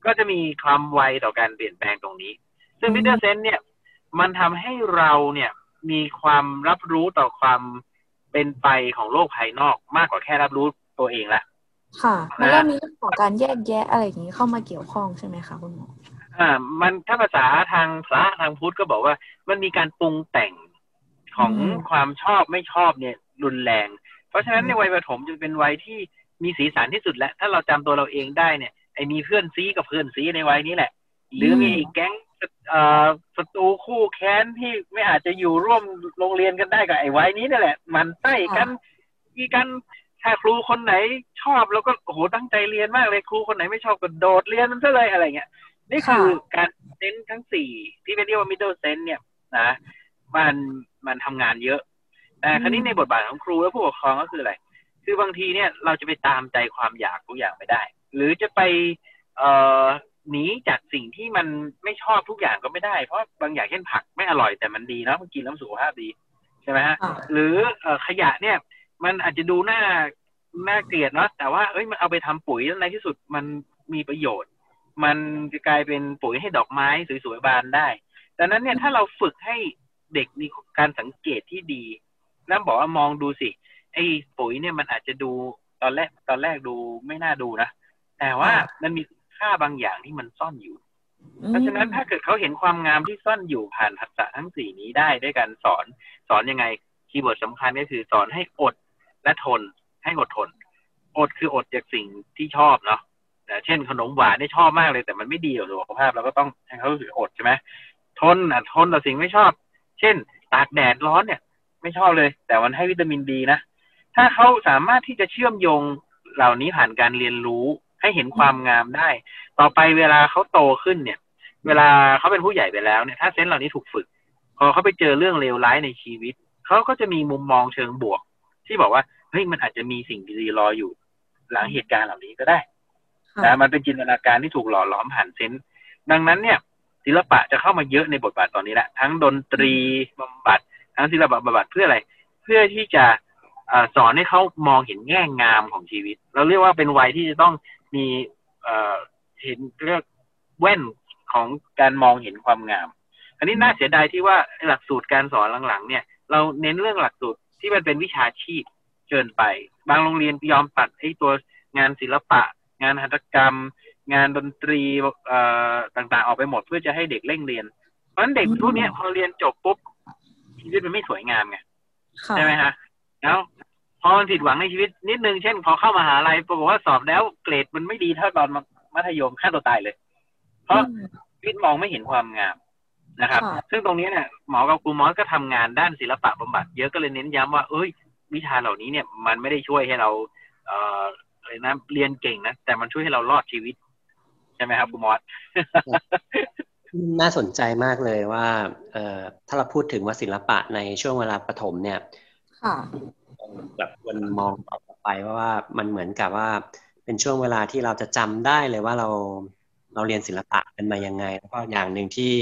ก็จะมีความไวต่อการเปลี่ยนแปลงตรงนี้ซึ่งมิดเดิลเซนส์เนี่ยมันทำให้เราเนี่ยมีความรับรู้ต่อความเป็นไปของโลกภายนอกมากกว่าแค่รับรู้ตัวเองละค่ะแล้วมีเรื่องของการแยกแยะอะไรอย่างนี้เข้ามาเกี่ยวข้องใช่ไหมคะคุณหมอมันถ้าภาษาทางพระทางพุทธก็บอกว่ามันมีการปรุงแต่งของความชอบไม่ชอบเนี่ยรุนแรงเพราะฉะนั้นในวัยประถมจะเป็นวัยที่มีสีสันที่สุดแล้วถ้าเราจำตัวเราเองได้เนี่ยไอ้มีเพื่อนซีกับเพื่อนซีในวัยนี้แหละหรือมีแก๊งศัตรูคู่แค้นที่ไม่อาจจะอยู่ร่วมโรงเรียนกันได้กับไอ้วัยนี้นั่นแหละมันใต้กันมีกันถ้าครูคนไหนชอบแล้วก็โหตั้งใจเรียนมากเลยครูคนไหนไม่ชอบก็โดดเรียนมันซะเลยอะไรเงี้ยนี่คือการเซนส์ทั้ง4ที่เรียกว่า middle sense เนี่ยนะมันทำงานเยอะแต่คราวนี้ในบทบาทของครูและผู้ปกครองก็คืออะไรคือบางทีเนี่ยเราจะไปตามใจความอยากทุกอย่างไม่ได้หรือจะไปหนีจากสิ่งที่มันไม่ชอบทุกอย่างก็ไม่ได้เพราะบางอย่างเช่นผักไม่อร่อยแต่มันดีเนาะมันกินแล้วสุขภาพดีใช่ไหมฮะหรือขยะเนี่ยมันอาจจะดูน่าเกลียดเนาะแต่ว่าเอ้ยมันเอาไปทำปุ๋ยในที่สุดมันมีประโยชน์ มันจะกลายเป็นปุ๋ยให้ดอกไม้สวยๆบานได้ดังนั้นเนี่ยถ้าเราฝึกให้เด็กมีการสังเกตที่ดีน้ำบอกว่ามองดูสิไอ้ปุ๋ยเนี่ยมันอาจจะดูตอนแรกดูไม่น่าดูนะแต่ว่ามันมีค่าบางอย่างที่มันซ่อนอยู่เพราะฉะนั้นถ้าเกิดเขาเห็นความงามที่ซ่อนอยู่ผ่านทักษะทั้งสี่นี้ได้ด้วยการสอนยังไงคีย์เวิร์ดสำคัญก็คือสอนให้อดและทนให้อดทนอดคืออดจากสิ่งที่ชอบเนาะเช่นขนมหวานนี่ชอบมากเลยแต่มันไม่ดีต่อสุขภาพเราก็ต้องให้เขาอดใช่ไหมทนต่อสิ่งไม่ชอบเช่นตากแดดร้อนเนี่ยไม่ชอบเลยแต่มันให้วิตามินดีนะถ้าเขาสามารถที่จะเชื่อมโยงเหล่านี้ผ่านการเรียนรู้ให้เห็นความงามได้ต่อไปเวลาเขาโตขึ้นเนี่ยเวลาเขาเป็นผู้ใหญ่ไปแล้วเนี่ยถ้าเซนส์เหล่านี้ถูกฝึกพอเขาไปเจอเรื่องเลวร้ายในชีวิตเขาก็จะมีมุมมองเชิงบวกที่บอกว่าเฮ้ยมันอาจจะมีสิ่งดีๆรออยู่หลังเหตุการณ์เหล่านี้ก็ได้นะมันเป็นจินตนาการที่ถูกหล่อหลอมผ่านเซนส์ดังนั้นเนี่ยศิลปะจะเข้ามาเยอะในบทบาทตอนนี้แหละทั้งดนตรีบำบัดทั้งศิลปะบำบัดเพื่ออะไรเพื่อที่จะสอนให้เขามองเห็นแง่งามของชีวิตเราเรียกว่าเป็นวัยที่จะต้องมีเห็นเรื่องแว่นของการมองเห็นความงามอันนี้น่าเสียดายที่ว่าหลักสูตรการสอนหลังๆเนี่ยเราเน้นเรื่องหลักสูตรที่มันเป็นวิชาชีพเกินไปบางโรงเรียนยอมตัดไอ้ตัวงานศิลปะงานหัตถกรรมงานดนตรีต่างๆออกไปหมดเพื่อจะให้เด็กเร่งเรียนเพราะฉะนั้นเด็กรุ่นนี้พอเรียนจบปุ๊บชีวิตมันไม่สวยงามไงใช่ไหมฮะแล้วพอมันผิดหวังในชีวิตนิดนึงเช่นพอเข้ามหาลัยปรากฏว่าสอบแล้วเกรดมันไม่ดีเท่าตอนมัธยมฆ่าตัวตายเลยเพราะชีวิตมองไม่เห็นความงามนะครับซึ่งตรงนี้เนี่ยหมอกับครูมอสก็ทำงานด้านศิลปะบำบัดเยอะก็เลยเน้นย้ำว่าเอ้ยวิชาเหล่านี้เนี่ยมันไม่ได้ช่วยให้เราเรียนเก่งนะแต่มันช่วยให้เรารอดชีวิตใช่ไหมครับครูมอสน่าสนใจมากเลยว่าถ้าเราพูดถึงว่าศิลปะในช่วงเวลาประถมเนี่ยแบบคนมองออกไปว่ามันเหมือนกับว่าเป็นช่วงเวลาที่เราจะจำได้เลยว่าเราเรียนศิลปะเป็นมายังไงแล้วก็อย่างหนึ่งที่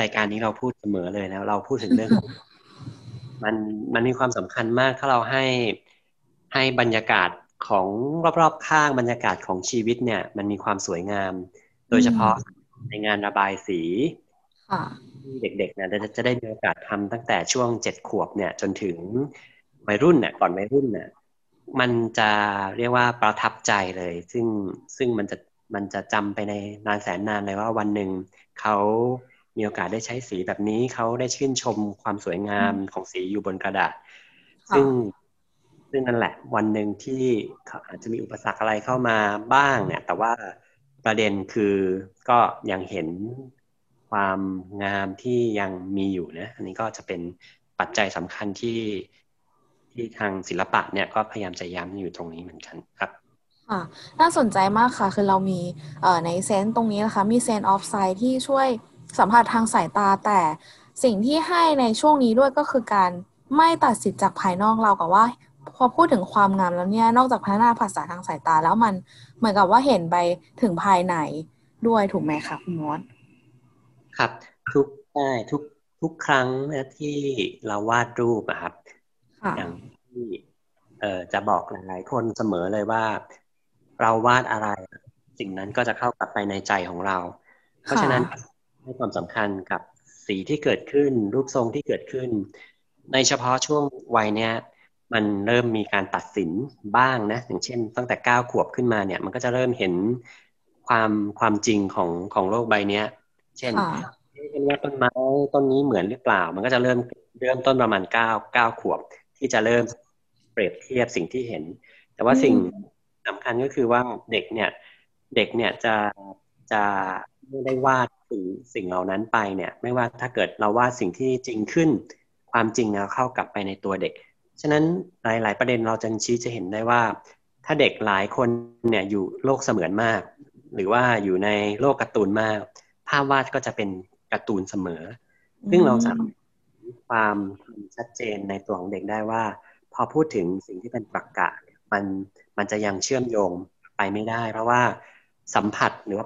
รายการนี้เราพูดเสมอเลยนะเราพูดถึงเรื่องของมันมีความสำคัญมากถ้าเราให้บรรยากาศของรอบๆข้างบรรยากาศของชีวิตเนี่ยมันมีความสวยงามโดยเฉพาะในงานระบายสีเด็กๆเนี่ยจะได้มีโอกาสทำตั้งแต่ช่วง7 ขวบเนี่ยจนถึงวัยรุ่นเนี่ยก่อนวัยรุ่นเนี่ยมันจะเรียกว่าประทับใจเลยซึ่งมันจะจำไปในนานแสนนานเลยว่าวันหนึ่งเขามีโอกาสได้ใช้สีแบบนี้เขาได้ชื่นชมความสวยงามของสีอยู่บนกระดาษซึ่งนั่นแหละวันหนึ่งที่อาจจะมีอุปสรรคอะไรเข้ามาบ้างเนี่ยแต่ว่าประเด็นคือก็ยังเห็นความงามที่ยังมีอยู่นะอันนี้ก็จะเป็นปัจจัยสำคัญที่ทางศิลปะเนี่ยก็พยายามจะย้ำอยู่ตรงนี้เหมือนกันครับค่ะน่าสนใจมากค่ะคือเรามีในเซนส์ตรงนี้นะคะมีเซนส์ออฟไซด์ที่ช่วยสัมผัสทางสายตาแต่สิ่งที่ให้ในช่วงนี้ด้วยก็คือการไม่ตัดสินจากภายนอกเรากับว่าพอพูดถึงความงามแล้วเนี่ยนอกจากพัฒนาภาษาทางสายตาแล้วมันเหมือนกับว่าเห็นไปถึงภายในด้วยถูกไหมคะคุณมอสครับทุกครั้งที่เราวาดรูปนะครับอย่างที่จะบอกหลายๆคนเสมอเลยว่าเราวาดอะไรสิ่งนั้นก็จะเข้ากลับไปในใจของเราเพราะฉะนั้นให้ความสำคัญกับสีที่เกิดขึ้นรูปทรงที่เกิดขึ้นในเฉพาะช่วงวัยเนี้ยมันเริ่มมีการตัดสินบ้างนะอย่างเช่นตั้งแต่9 ขวบขึ้นมาเนี่ยมันก็จะเริ่มเห็นความจริงของโลกใบนี้เช่นว่าต้นไม้ต้นนี้เหมือนหรือเปล่ามันก็จะเริ่มต้นประมาณ9 ขวบที่จะเริ่มเปรียบเทียบสิ่งที่เห็นแต่ว่าสิ่งสำคัญก็คือว่าเด็กเนี่ยจะไม่ได้วาดสิ่งเหล่านั้นไปเนี่ยไม่ว่าถ้าเกิดเราวาดสิ่งที่จริงขึ้นความจริงเราเข้ากลับไปในตัวเด็กฉะนั้นหลายๆประเด็นเราจึงชี้จะเห็นได้ว่าถ้าเด็กหลายคนเนี่ยอยู่โลกเสมือนมากหรือว่าอยู่ในโลกการ์ตูนมากภาพวาดก็จะเป็นการ์ตูนเสมอซึ่งเราสามารถเห็นความชัดเจนในตัวของเด็กได้ว่าพอพูดถึงสิ่งที่เป็นตรรกะมันจะยังเชื่อมโยงไปไม่ได้เพราะว่าสัมผัสหรือว่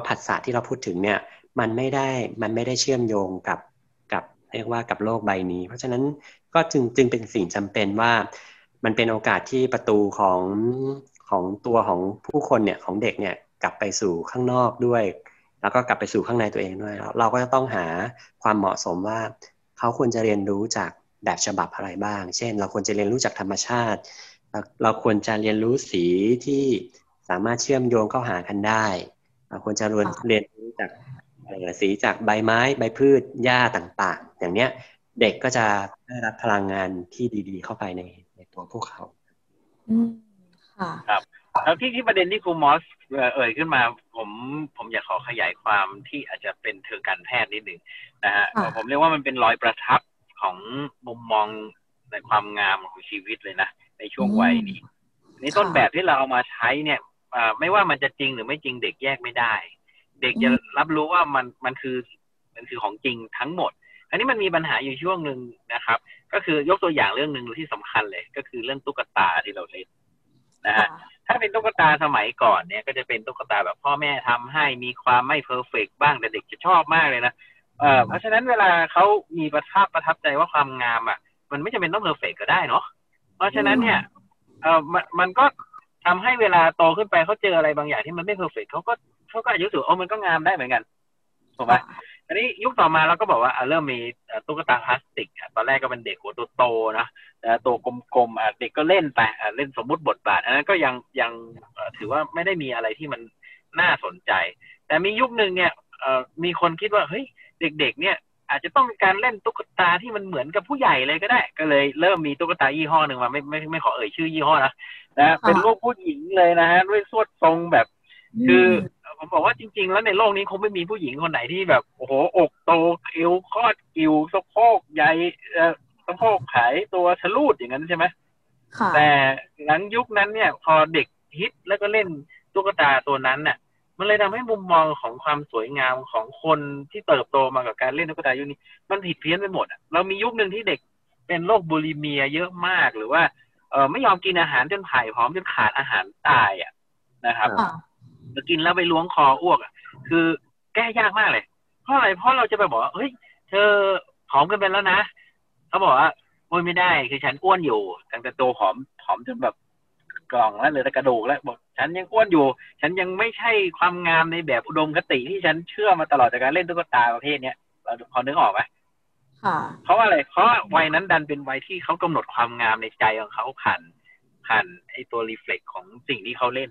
าผัสสะที่เราพูดถึงเนี่ยมันไม่ได้เชื่อมโยงกับเรียกว่ากับโลกใบนี้เพราะฉะนั้นก็จึงเป็นสิ่งจำเป็นว่ามันเป็นโอกาสที่ประตูของตัวของผู้คนเนี่ยของเด็กเนี่ย กลับไปสู่ข้างนอกด้วยแล้วก็กลับไปสู่ข้างในตัวเองด้วยเราก็จะต้องหาความเหมาะสมว่าเขาควรจะเรียนรู้จากแบบฉบับอะไรบ้างเช่นเราควรจะเรียนรู้จากธรรมชาติเราควรจะเรียนรู้สีที่สามารถเชื่อมโยงเข้าหากันได้เราควรจะเรียนรู้จากสีจากใบไม้ใบพืชหญ้าต่างๆอย่างเนี้ยเด็กก็จะได้รับพลังงานที่ดีๆเข้าไปในตัวพวกเขาค่ะครับแล้วที่ประเด็นที่ครูมอสเอ่ยขึ้นมาผมอยากขอขยายความที่อาจจะเป็นเชิงการแพทย์นิดหนึ่งนะฮะผมเรียกว่ามันเป็นรอยประทับของมุมมองในความงามของชีวิตเลยนะในช่วงวัยนี้ในต้นแบบที่เราเอามาใช้เนี่ยไม่ว่ามันจะจริงหรือไม่จริงเด็กแยกไม่ได้เด็กจะรับรู้ว่ามันคือของจริงทั้งหมดอันนี้มันมีปัญหาอยู่ช่วงหนึ่งนะครับก็คือยกตัวอย่างเรื่องนึงที่สำคัญเลยก็คือเรื่องตุ๊กตาที่เราเล่นนะฮะถ้าเป็นตุ๊กตาสมัยก่อนเนี่ยก็จะเป็นตุ๊กตาแบบพ่อแม่ทำให้มีความไม่เพอร์เฟกต์บ้างแต่เด็กจะชอบมากเลยนะเพราะฉะนั้นเวลาเขามีประทับใจว่าความงามอ่ะมันไม่จำเป็นต้องเพอร์เฟกต์ก็ได้เนาะเพราะฉะนั้นเนี่ยมันก็ทำให้เวลาโตขึ้นไปเขาเจออะไรบางอย่างที่มันไม่เพอร์เฟกต์เขาก็อายุสูงมันก็งามได้เหมือนกันถูกไหมอันนี้ยุคต่อมาเราก็บอกว่าเริ่มมีตุ๊กตาพลาสติกตอนแรกก็เป็นเด็กหัวโตๆนะตัวกลมๆเด็กก็เล่นไปเล่นสมมุติบทบาทอันนั้นก็ยังถือว่าไม่ได้มีอะไรที่มันน่าสนใจแต่มียุคหนึ่งเนี่ยมีคนคิดว่าเฮ้ยเด็กๆเนี่ยอาจจะต้องมีการเล่นตุ๊กตาที่มันเหมือนกับผู้ใหญ่เลยก็ได้ก็เลยเริ่มมีตุ๊กตายี่ห้อหนึ่งมาไม่ขอเอ่ยชื่อยี่ห้อนะเป็นรูปผู้หญิงเลยนะฮะด้วยสวดทรงแบบคือผมบอกว่าจริงๆแล้วในโลกนี้คงไม่มีผู้หญิงคนไหนที่แบบโอ้โหอกโตเอวคอดกิวสะโพกใหญ่สะโพกไขตัวชะลูดอย่างนั้นใช่ไหมแต่หลังยุคนั้นเนี่ยพอเด็กฮิตแล้วก็เล่นตุ๊กตาตัวนั้นน่ะมันเลยทำให้มุมมองของความสวยงามของคนที่เติบโตมากับการเล่นตุ๊กตายุคนี้มันผิดเพี้ยนไปหมดเรามียุคหนึ่งที่เด็กเป็นโรคบูลิเมียเยอะมากหรือว่าไม่ยอมกินอาหารจนผายผอมจนขาดอาหารตายนะครับกินแล้วไปล้วงคออ้วกคือแก้ยากมากเลยเพราะอะไรเพราะเราจะไปบอกว่าเฮ้ยเธอผอมกันไปแล้วนะเขาบอกว่าโอ้ยไม่ได้คือฉันอ้วนอยู่ตั้งแต่โตผอมจนแบบกล่องแล้วเหลือแต่กระดูกแล้วบอกฉันยังอ้วนอยู่ฉันยังไม่ใช่ความงามในแบบอุดมคติที่ฉันเชื่อมาตลอดจากการเล่นตุ๊กตาประเภทนี้เราพอนึกออกไหมเพราะอะไรเพราะวัยนั้นดันเป็นวัยที่เขากำหนดความงามในใจของเขาผ่านไอ้ตัวรีเฟล็กของสิ่งที่เขาเล่น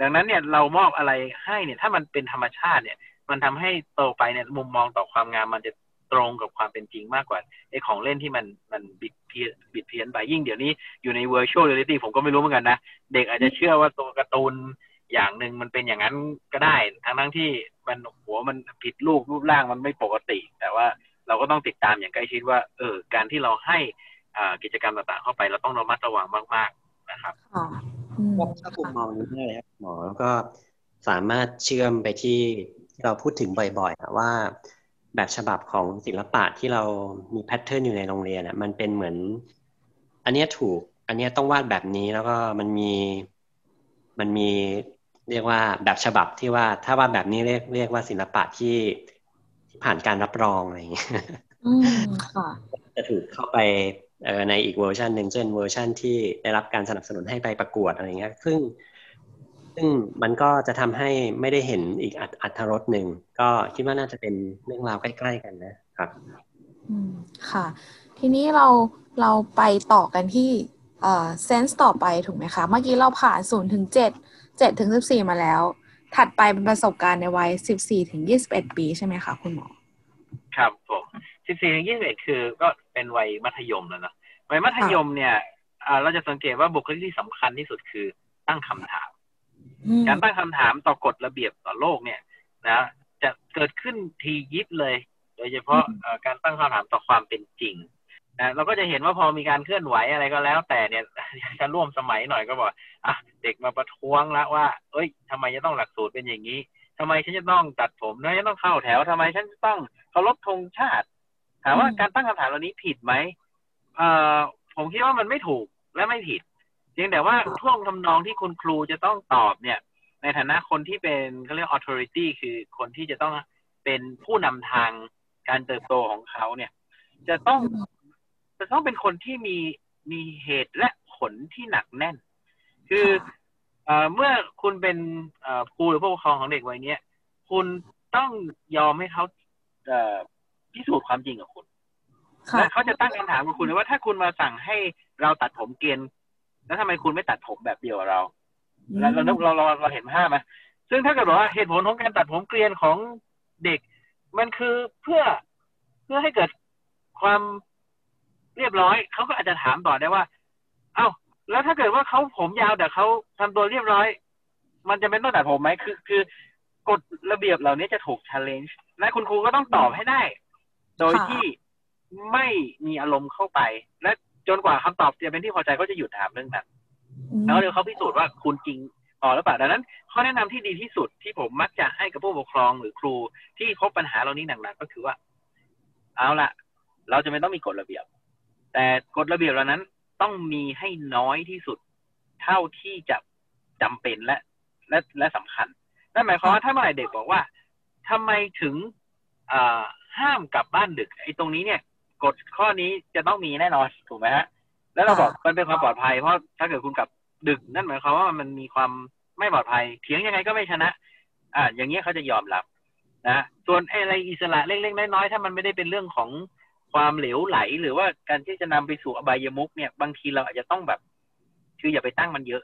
ดังนั้นเนี่ยเรามอบอะไรให้เนี่ยถ้ามันเป็นธรรมชาติเนี่ยมันทำให้โตไปเนี่ยมุมมองต่อความงามมันจะตรงกับความเป็นจริงมากกว่าไอ้ของเล่นที่มันบิดเพี้ยนไปยิ่งเดี๋ยวนี้อยู่ใน virtual reality ผมก็ไม่รู้เหมือนกันนะเด็กอาจจะเชื่อว่าตัวการ์ตูนอย่างหนึ่งมันเป็นอย่างนั้นก็ได้ทั้งที่มันหัวมันผิดรูปร่างมันไม่ปกติแต่ว่าเราก็ต้องติดตามอย่างใกล้ชิดว่าการที่เราให้กิจกรรมต่างๆเข้าไปเราต้องระมัดระวังมากๆนะครับถ้าคุณมองได้ครับหมอแล้วก็สามารถเชื่อมไปที่เราพูดถึงบ่อยๆว่าแบบฉบับของศิลปะที่เรามีแพทเทิร์นอยู่ในโรงเรียนมันเป็นเหมือนอันนี้ถูกอันนี้ต้องวาดแบบนี้แล้วก็มันมีเรียกว่าแบบฉบับที่ว่าถ้าวาดแบบนี้เรียกว่าศิลปะที่ผ่านการรับรองอะไรอย่างเงี้ยจะถูกเข้าไปในอีกเวอร์ชันหนึ่งเช่นเวอร์ชันที่ได้รับการสนับสนุนให้ไปประกวดอะไรเงี้ยซึ่งมันก็จะทำให้ไม่ได้เห็นอีกอรรถรสหนึ่งก็คิดว่าน่าจะเป็นเรื่องราวใกล้ๆกันนะครับค่ะทีนี้เราไปต่อกันที่เซนส์ต่อไปถูกไหมคะเมื่อกี้เราผ่าน0ถึง7 7ถึง14มาแล้วถัดไปเป็นประสบการณ์ในวัย14ถึง21ปีใช่ไหมคะคุณหมอครับผม14ถึง21คือก็เป็นวัยมัธยมแล้วนะวัยมัธยมเนี่ยเราจะสังเกตว่าบุคลิกที่สำคัญที่สุดคือตั้งคำถามการตั้งคำถามต่อกฎระเบียบต่อโลกเนี่ยนะจะเกิดขึ้นทียิบเลยโดยเฉพาะการตั้งคำถามต่อความเป็นจริงนะเราก็จะเห็นว่าพอมีการเคลื่อนไหวอะไรก็แล้วแต่เนี่ยจะร่วมสมัยหน่อยก็บอกเด็กมาประท้วงแล้วว่าเอ้ยทำไมจะต้องหลักสูตรเป็นอย่างนี้ทำไมฉันจะต้องตัดผมทำไมฉันต้องเข้าแถวทำไมฉันจะต้องเคารพธงชาติถามว่าการตั้งคำถามเหล่านี้ผิดไหมผมคิดว่ามันไม่ถูกและไม่ผิดเพียงแต่ว่าท่วงทำนองที่คุณครูจะต้องตอบเนี่ยในฐานะคนที่เป็นเขาเรียก authority คือคนที่จะต้องเป็นผู้นำทางการเติบโตของเขาเนี่ยจะต้องเป็นคนที่มีเหตุและผลที่หนักแน่นคือ เมื่อคุณเป็นครูหรือผู้ปกครองของเด็กวัยนี้คุณต้องยอมให้เขาพิสูจน์ความจริงกับคุณและเขาจะตั้งคำถามกับคุณว่าถ้าคุณมาสั่งให้เราตัดผมเกลียนแล้วทำไมคุณไม่ตัดผมแบบเดียวกับเราเราเห็นภาพไหมซึ่งถ้าเกิดบอกว่าเหตุผลของการตัดผมเกลียนของเด็กมันคือเพื่อให้เกิดความเรียบร้อยเขาก็อาจจะถามต่อได้ว่าเอ้าแล้วถ้าเกิดว่าเขาผมยาวแต่เขาทำตัวเรียบร้อยมันจะเป็นต้องตัดผมไหมคือกฎระเบียบเหล่านี้จะถูก challenge และคุณครูก็ต้องตอบให้ได้โดยที่ไม่มีอารมณ์เข้าไปและจนกว่าคำตอบจะเป็นที่พอใจก็จะหยุดถามเรื่องนั้นแล้วเดี๋ยวเขาพิสูจน์ว่าคุณจริงอ๋อหรือเปล่าดังนั้นข้อแนะนำที่ดีที่สุดที่ผมมักจะให้กับผู้ปกครองหรือครูที่พบปัญหาเหล่านี้หนักๆก็คือว่าเอาล่ะเราจะไม่ต้องมีกฎระเบียบแต่กฎระเบียบเหล่านั้นต้องมีให้น้อยที่สุดเท่าที่จะจำเป็นและสำคัญนั่นหมายความว่าถ้าเมื่อไหร่เด็กบอกว่าทำไมถึงห้ามกลับบ้านดึกไอ้ตรงนี้เนี่ยกฎข้อนี้จะต้องมีแน่นอนถูกไหมฮะแล้วเราบอกมันเป็นความปลอดภัยเพราะถ้าเกิดคุณกลับดึกนั่นหมายความว่ามันมีความไม่ปลอดภัยเถียงยังไงก็ไม่ชนะอย่างเงี้ยเขาจะยอมรับนะส่วนอะไรอิสระเล็กๆน้อยๆถ้ามันไม่ได้เป็นเรื่องของความเหลวไหลหรือว่าการที่จะนำไปสู่อบายมุขเนี่ยบางทีเราอาจจะต้องแบบคืออย่าไปตั้งมันเยอะ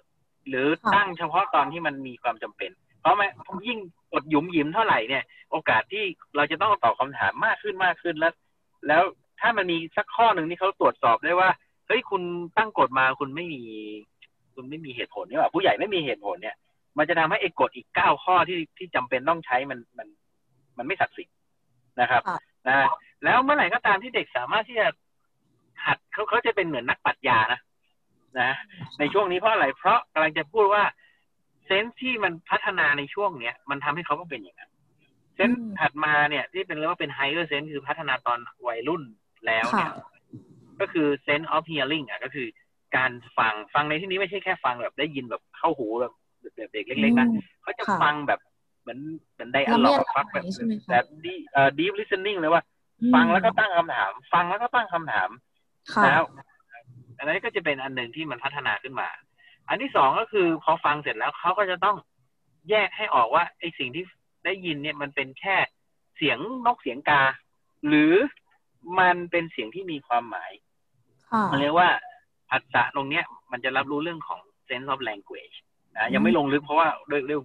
หรือตั้งเฉพาะตอนที่มันมีความจำเป็นเพราะมันยิ่งกดหยุมหยิมเท่าไหร่เนี่ยโอกาสที่เราจะต้องตอบคำถามมากขึ้นแล้วถ้ามันมีสักข้อหนึ่งที่เขาตรวจสอบได้ว่าเฮ้ยคุณตั้งกฎมาคุณไม่มีเหตุผลนี่หว่าผู้ใหญ่ไม่มีเหตุผลเนี่ยมันจะทำให้ไอ้กฎอีก9ข้อที่จำเป็นต้องใช้มันไม่ศักดิ์สิทธิ์นะครับแล้วเมื่อไหร่ก็ตามที่เด็กสามารถที่จะหัดเขาจะเป็นเหมือนนักปรัชญานะในช่วงนี้เพราะอะไรเพราะกำลังจะพูดว่าเซนส์ที่มันพัฒนาในช่วงเนี้ยมันทำให้เขาก็เป็นอย่างนั้นเซนส์ถัดมาเนี่ยที่เป็นเรียกว่าเป็นไฮเออร์เซนส์คือพัฒนาตอนวัยรุ่นแล้วเนี่ยก็คือเซนส์ออฟเฮียริ่งก็คือการฟังในที่นี้ไม่ใช่แค่ฟังแบบได้ยินแบบเข้าหูแบบเด็กเล็กๆนะเขาจะฟังแบบเหมือนไดอะล็อกฟังแบบดีฟลิสเซนนิ่งเลยว่าฟังแล้วก็ตั้งคำถามฟังแล้วก็ตั้งคำถามแล้วอันนี้ก็จะเป็นอันหนึ่งที่มันพัฒนาขึ้นมาอันที่สองก็คือพอฟังเสร็จแล้วเขาก็จะต้องแยกให้ออกว่าไอสิ่งที่ได้ยินเนี่ยมันเป็นแค่เสียงนกเสียงกาหรือมันเป็นเสียงที่มีความหมายมันเรียกว่าอัตตะตรงเนี้ยมันจะรับรู้เรื่องของ sense of language ยังไม่ลงลึกเพราะว่าด้วยเรื่อง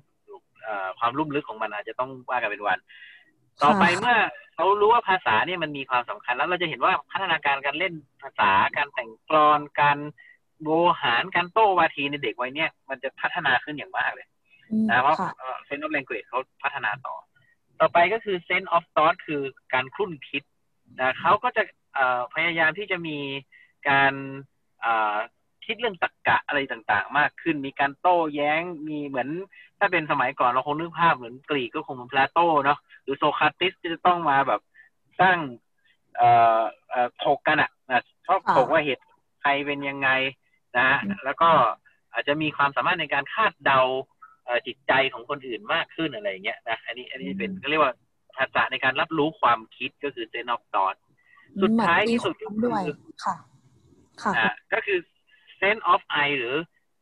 ความลุ่มลึกของมันอาจจะต้องว่ากันเป็นวันต่อไปเมื่อเขารู้ว่าภาษาเนี่ยมันมีความสำคัญแล้วเราจะเห็นว่าพัฒนาการการเล่นภาษาการแต่งกลอนการโวหารการโต้วาทีในเด็กวัยเนี้ยมันจะพัฒนาขึ้นอย่างมากเลยนะเพราะ sense of language เขาพัฒนาต่อไปก็คือ sense of thought คือการคลุ่นคิดนะเขาก็จะพยายามที่จะมีการคิดเรื่องตรรกะอะไรต่างๆมากขึ้นมีการโต้แย้งมีเหมือนถ้าเป็นสมัยก่อนเราคงนึกภาพเหมือนกรีกก็คงเป็นพลาโตเนาะหรือโซคราติสจะต้องมาแบบสร้างถกกันนะชอบถกว่าเหตุใครเป็นยังไงนะแล้วก็อาจจะมีความสามารถในการคาดเดาจิตใจของคนอื่นมากขึ้นอะไรอย่างเงี้ยนะอันนี้เป็นก็เรียกว่าทักษะในการรับรู้ความคิดก็คือเซนอฟตอนสุดท้ายที่สุดด้วยค่ะก็คือ sense of I หรือ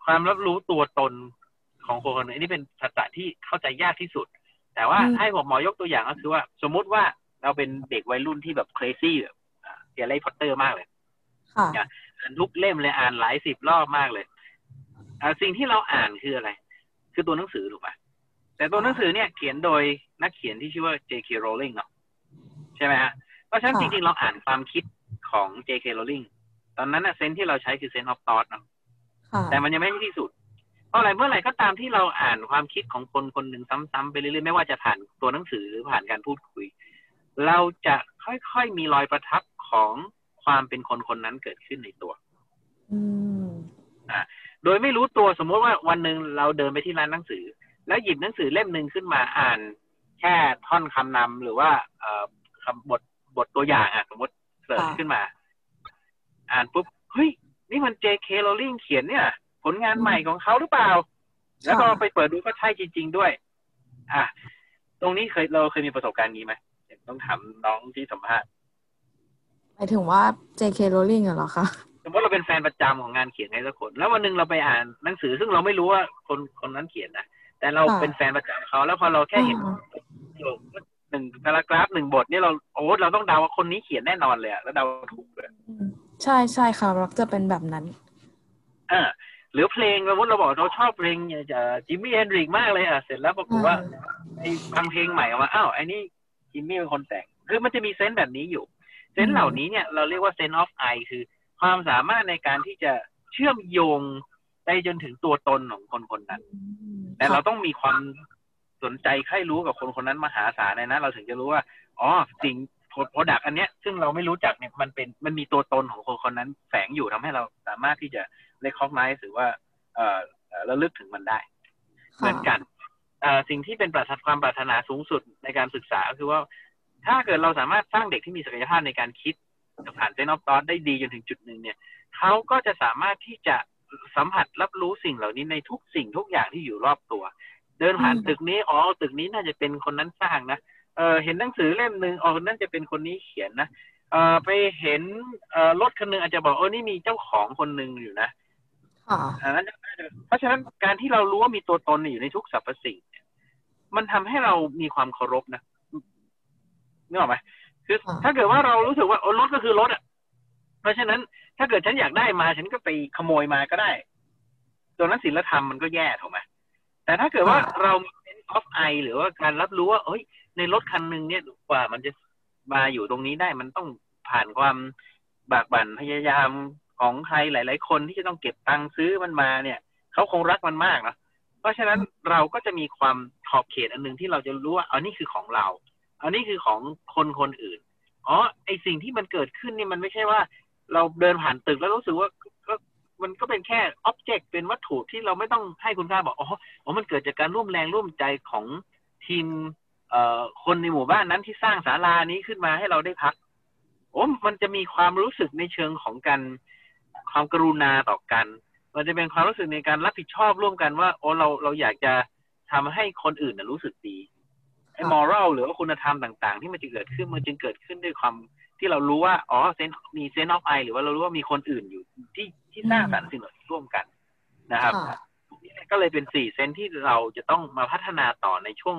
ความรับรู้ตัวตนของคนนี้นี่เป็นทักษะที่เข้าใจยากที่สุดแต่ว่าให้ผมหมอยกตัวอย่างก็คือว่าสมมุติว่าเราเป็นเด็กวัยรุ่นที่แบบ crazy แบบเกี่ยวกับแฮร์รี่พอตเตอร์มากเลยอ่านทุกเล่มเลยอ่านหลายสิบรอบมากเลยสิ่งที่เราอ่านคืออะไรคือตัวหนังสือถูกไหมแต่ตัวหนังสือเนี่ยเขียนโดยนักเขียนที่ชื่อว่า J.K. Rowling เนาะใช่ไหมฮะเพราะฉะนั้นจริงๆเราอ่านความคิดของ J.K. Rowlingตอนนั้นเซนที่เราใช้คือเซนออฟตอดเนาะแต่มันยังไม่ที่สุดเพราะอะไรเมื่อไหร่ก็ตามที่เราอ่านความคิดของคนคนหนึ่งซ้ำๆไปเรื่อยๆไม่ว่าจะผ่านตัวหนังสือหรือผ่านการพูดคุยเราจะค่อยๆมีรอยประทับของความเป็นคนคนนั้นเกิดขึ้นในตัวโดยไม่รู้ตัวสมมติว่าวันหนึ่งเราเดินไปที่ร้านหนังสือแล้วหยิบหนังสือเล่มหนึ่งขึ้นมาอ่านแค่ท่อนคำนำหรือว่าบทตัวอย่างสมมติเกิดขึ้นมาอ่านปุ๊บเฮ้ยนี่มัน J.K. Rowling เขียนเนี่ยผลงานใหม่ของเขาหรือเปล่าแล้วก็ไปเปิดดูก็ใช่จริงๆด้วยตรงนี้เราเคยมีประสบการณ์นี้ไหมต้องถามน้องที่สัมภาษณ์หมายถึงว่า J.K. Rowling เหรอคะ สมมติเราเป็นแฟนประจำของงานเขียนใครสักคนแล้ววันหนึ่งเราไปอ่านหนังสือซึ่งเราไม่รู้ว่าคนนั้นเขียนนะแต่เราเป็นแฟนประจำเขาแล้วพอเราแค่เห็นหนึ่งพารากราฟหนึ่งบทนี่เราโอ้เราต้องเดาว่าคนนี้เขียนแน่นอนเลยแล้วเดาถูกเลยใช่ใช่ค่ะเราจะเป็นแบบนั้นหรือเพลงสมมติเราบอกเราชอบเพลงจิมมี่เฮนริกมากเลยเสร็จแล้วปรากฏว่าไอ้ฟังเพลงใหม่ออกมาอ้าวไอ้นี่จิมมี่เป็นคนแต่งคือมันจะมีเซนส์แบบนี้อยู่เซนส์เหล่านี้เนี่ยเราเรียกว่าเซนส์ออฟไอคือความสามารถในการที่จะเชื่อมโยงไปจนถึงตัวตนของคนคนนั้นแต่เราต้องมีความสนใจใคร่รู้กับคนคนนั้นมหาศาลเลยนะเราถึงจะรู้ว่าอ๋อสิ่งโปรดักต์อันเนี้ยซึ่งเราไม่รู้จักเนี่ยมันมีตัวตนของคนคนนั้นแฝงอยู่ทำให้เราสามารถที่จะrecognize หรือว่าระลึกถึงมันได้เหมือนกันสิ่งที่เป็นความปรารถนาสูงสุดในการศึกษาก็คือว่าถ้าเกิดเราสามารถสร้างเด็กที่มีศักยภาพในการคิดผ่านเซนอฟตอนได้ดีจนถึงจุดหนึ่งเนี่ยเขาก็จะสามารถที่จะสัมผัสรับรู้สิ่งเหล่านี้ในทุกสิ่งทุกอย่างที่อยู่รอบตัวเดินผ่านตึกนี้อ๋อตึกนี้น่าจะเป็นคนนั้นสร้างนะเห็นหนังสือเล่มหนึ่งอ๋อนั่นจะเป็นคนนี้เขียนนะไปเห็นรถคันนึงอาจจะบอกนี่มีเจ้าของคนหนึ่งอยู่นะเพราะฉะนั้นการที่เรารู้ว่ามีตัวตนอยู่ในทุกสรรพสิ่งมันทำให้เรามีความเคารพนะนึกออกไหมคือถ้าเกิดว่าเรารู้สึกว่ารถก็คือรถอ่ะเพราะฉะนั้นถ้าเกิดฉันอยากได้มาฉันก็ไปขโมยมาก็ได้ตัวนั้นศีลธรรมมันก็แย่ถูกไหมแต่ถ้าเกิดว่าเราเป็นออฟไอหรือว่าการรับรู้ว่าเอ้ยในรถคันหนึ่งเนี่ยกว่ามันจะมาอยู่ตรงนี้ได้มันต้องผ่านความบากบั่นพยายามของใครหลายๆคนที่จะต้องเก็บตังค์ซื้อมันมาเนี่ยเขาคงรักมันมากนะเพราะฉะนั้นเราก็จะมีความขอบเขตอันนึงที่เราจะรู้ว่าอันนี้คือของเราอันนี้คือของคนอื่นอ๋อไอสิ่งที่มันเกิดขึ้นนี่มันไม่ใช่ว่าเราเดินผ่านตึกแล้วรู้สึกว่ามันก็เป็นแค่อ็อบเจกต์เป็นวัตถุที่เราไม่ต้องให้คุณค่าบอกอ๋อมันเกิดจากการร่วมแรงร่วมใจของทีมคนในหมู่บ้านนั้นที่สร้างศาลานี้ขึ้นมาให้เราได้พักโอ้มันจะมีความรู้สึกในเชิงของการความกรุณาต่อกันมันจะเป็นความรู้สึกในการรับผิดชอบร่วมกันว่าโอ้เราอยากจะทำให้คนอื่นรู้สึกดีไอ้มอรัลหรือว่าคุณธรรมต่างๆที่มันจะเกิดขึ้นมันจึงเกิดขึ้นด้วยความที่เรารู้ว่าอ๋อมีเซนส์ออฟไอหรือว่าเรารู้ว่ามีคนอื่นอยู่ที่สร้างสรรค์สิ่งเหล่านี้ร่วมกันนะครับก็เลยเป็น4 เซนส์ที่เราจะต้องมาพัฒนาต่อในช่วง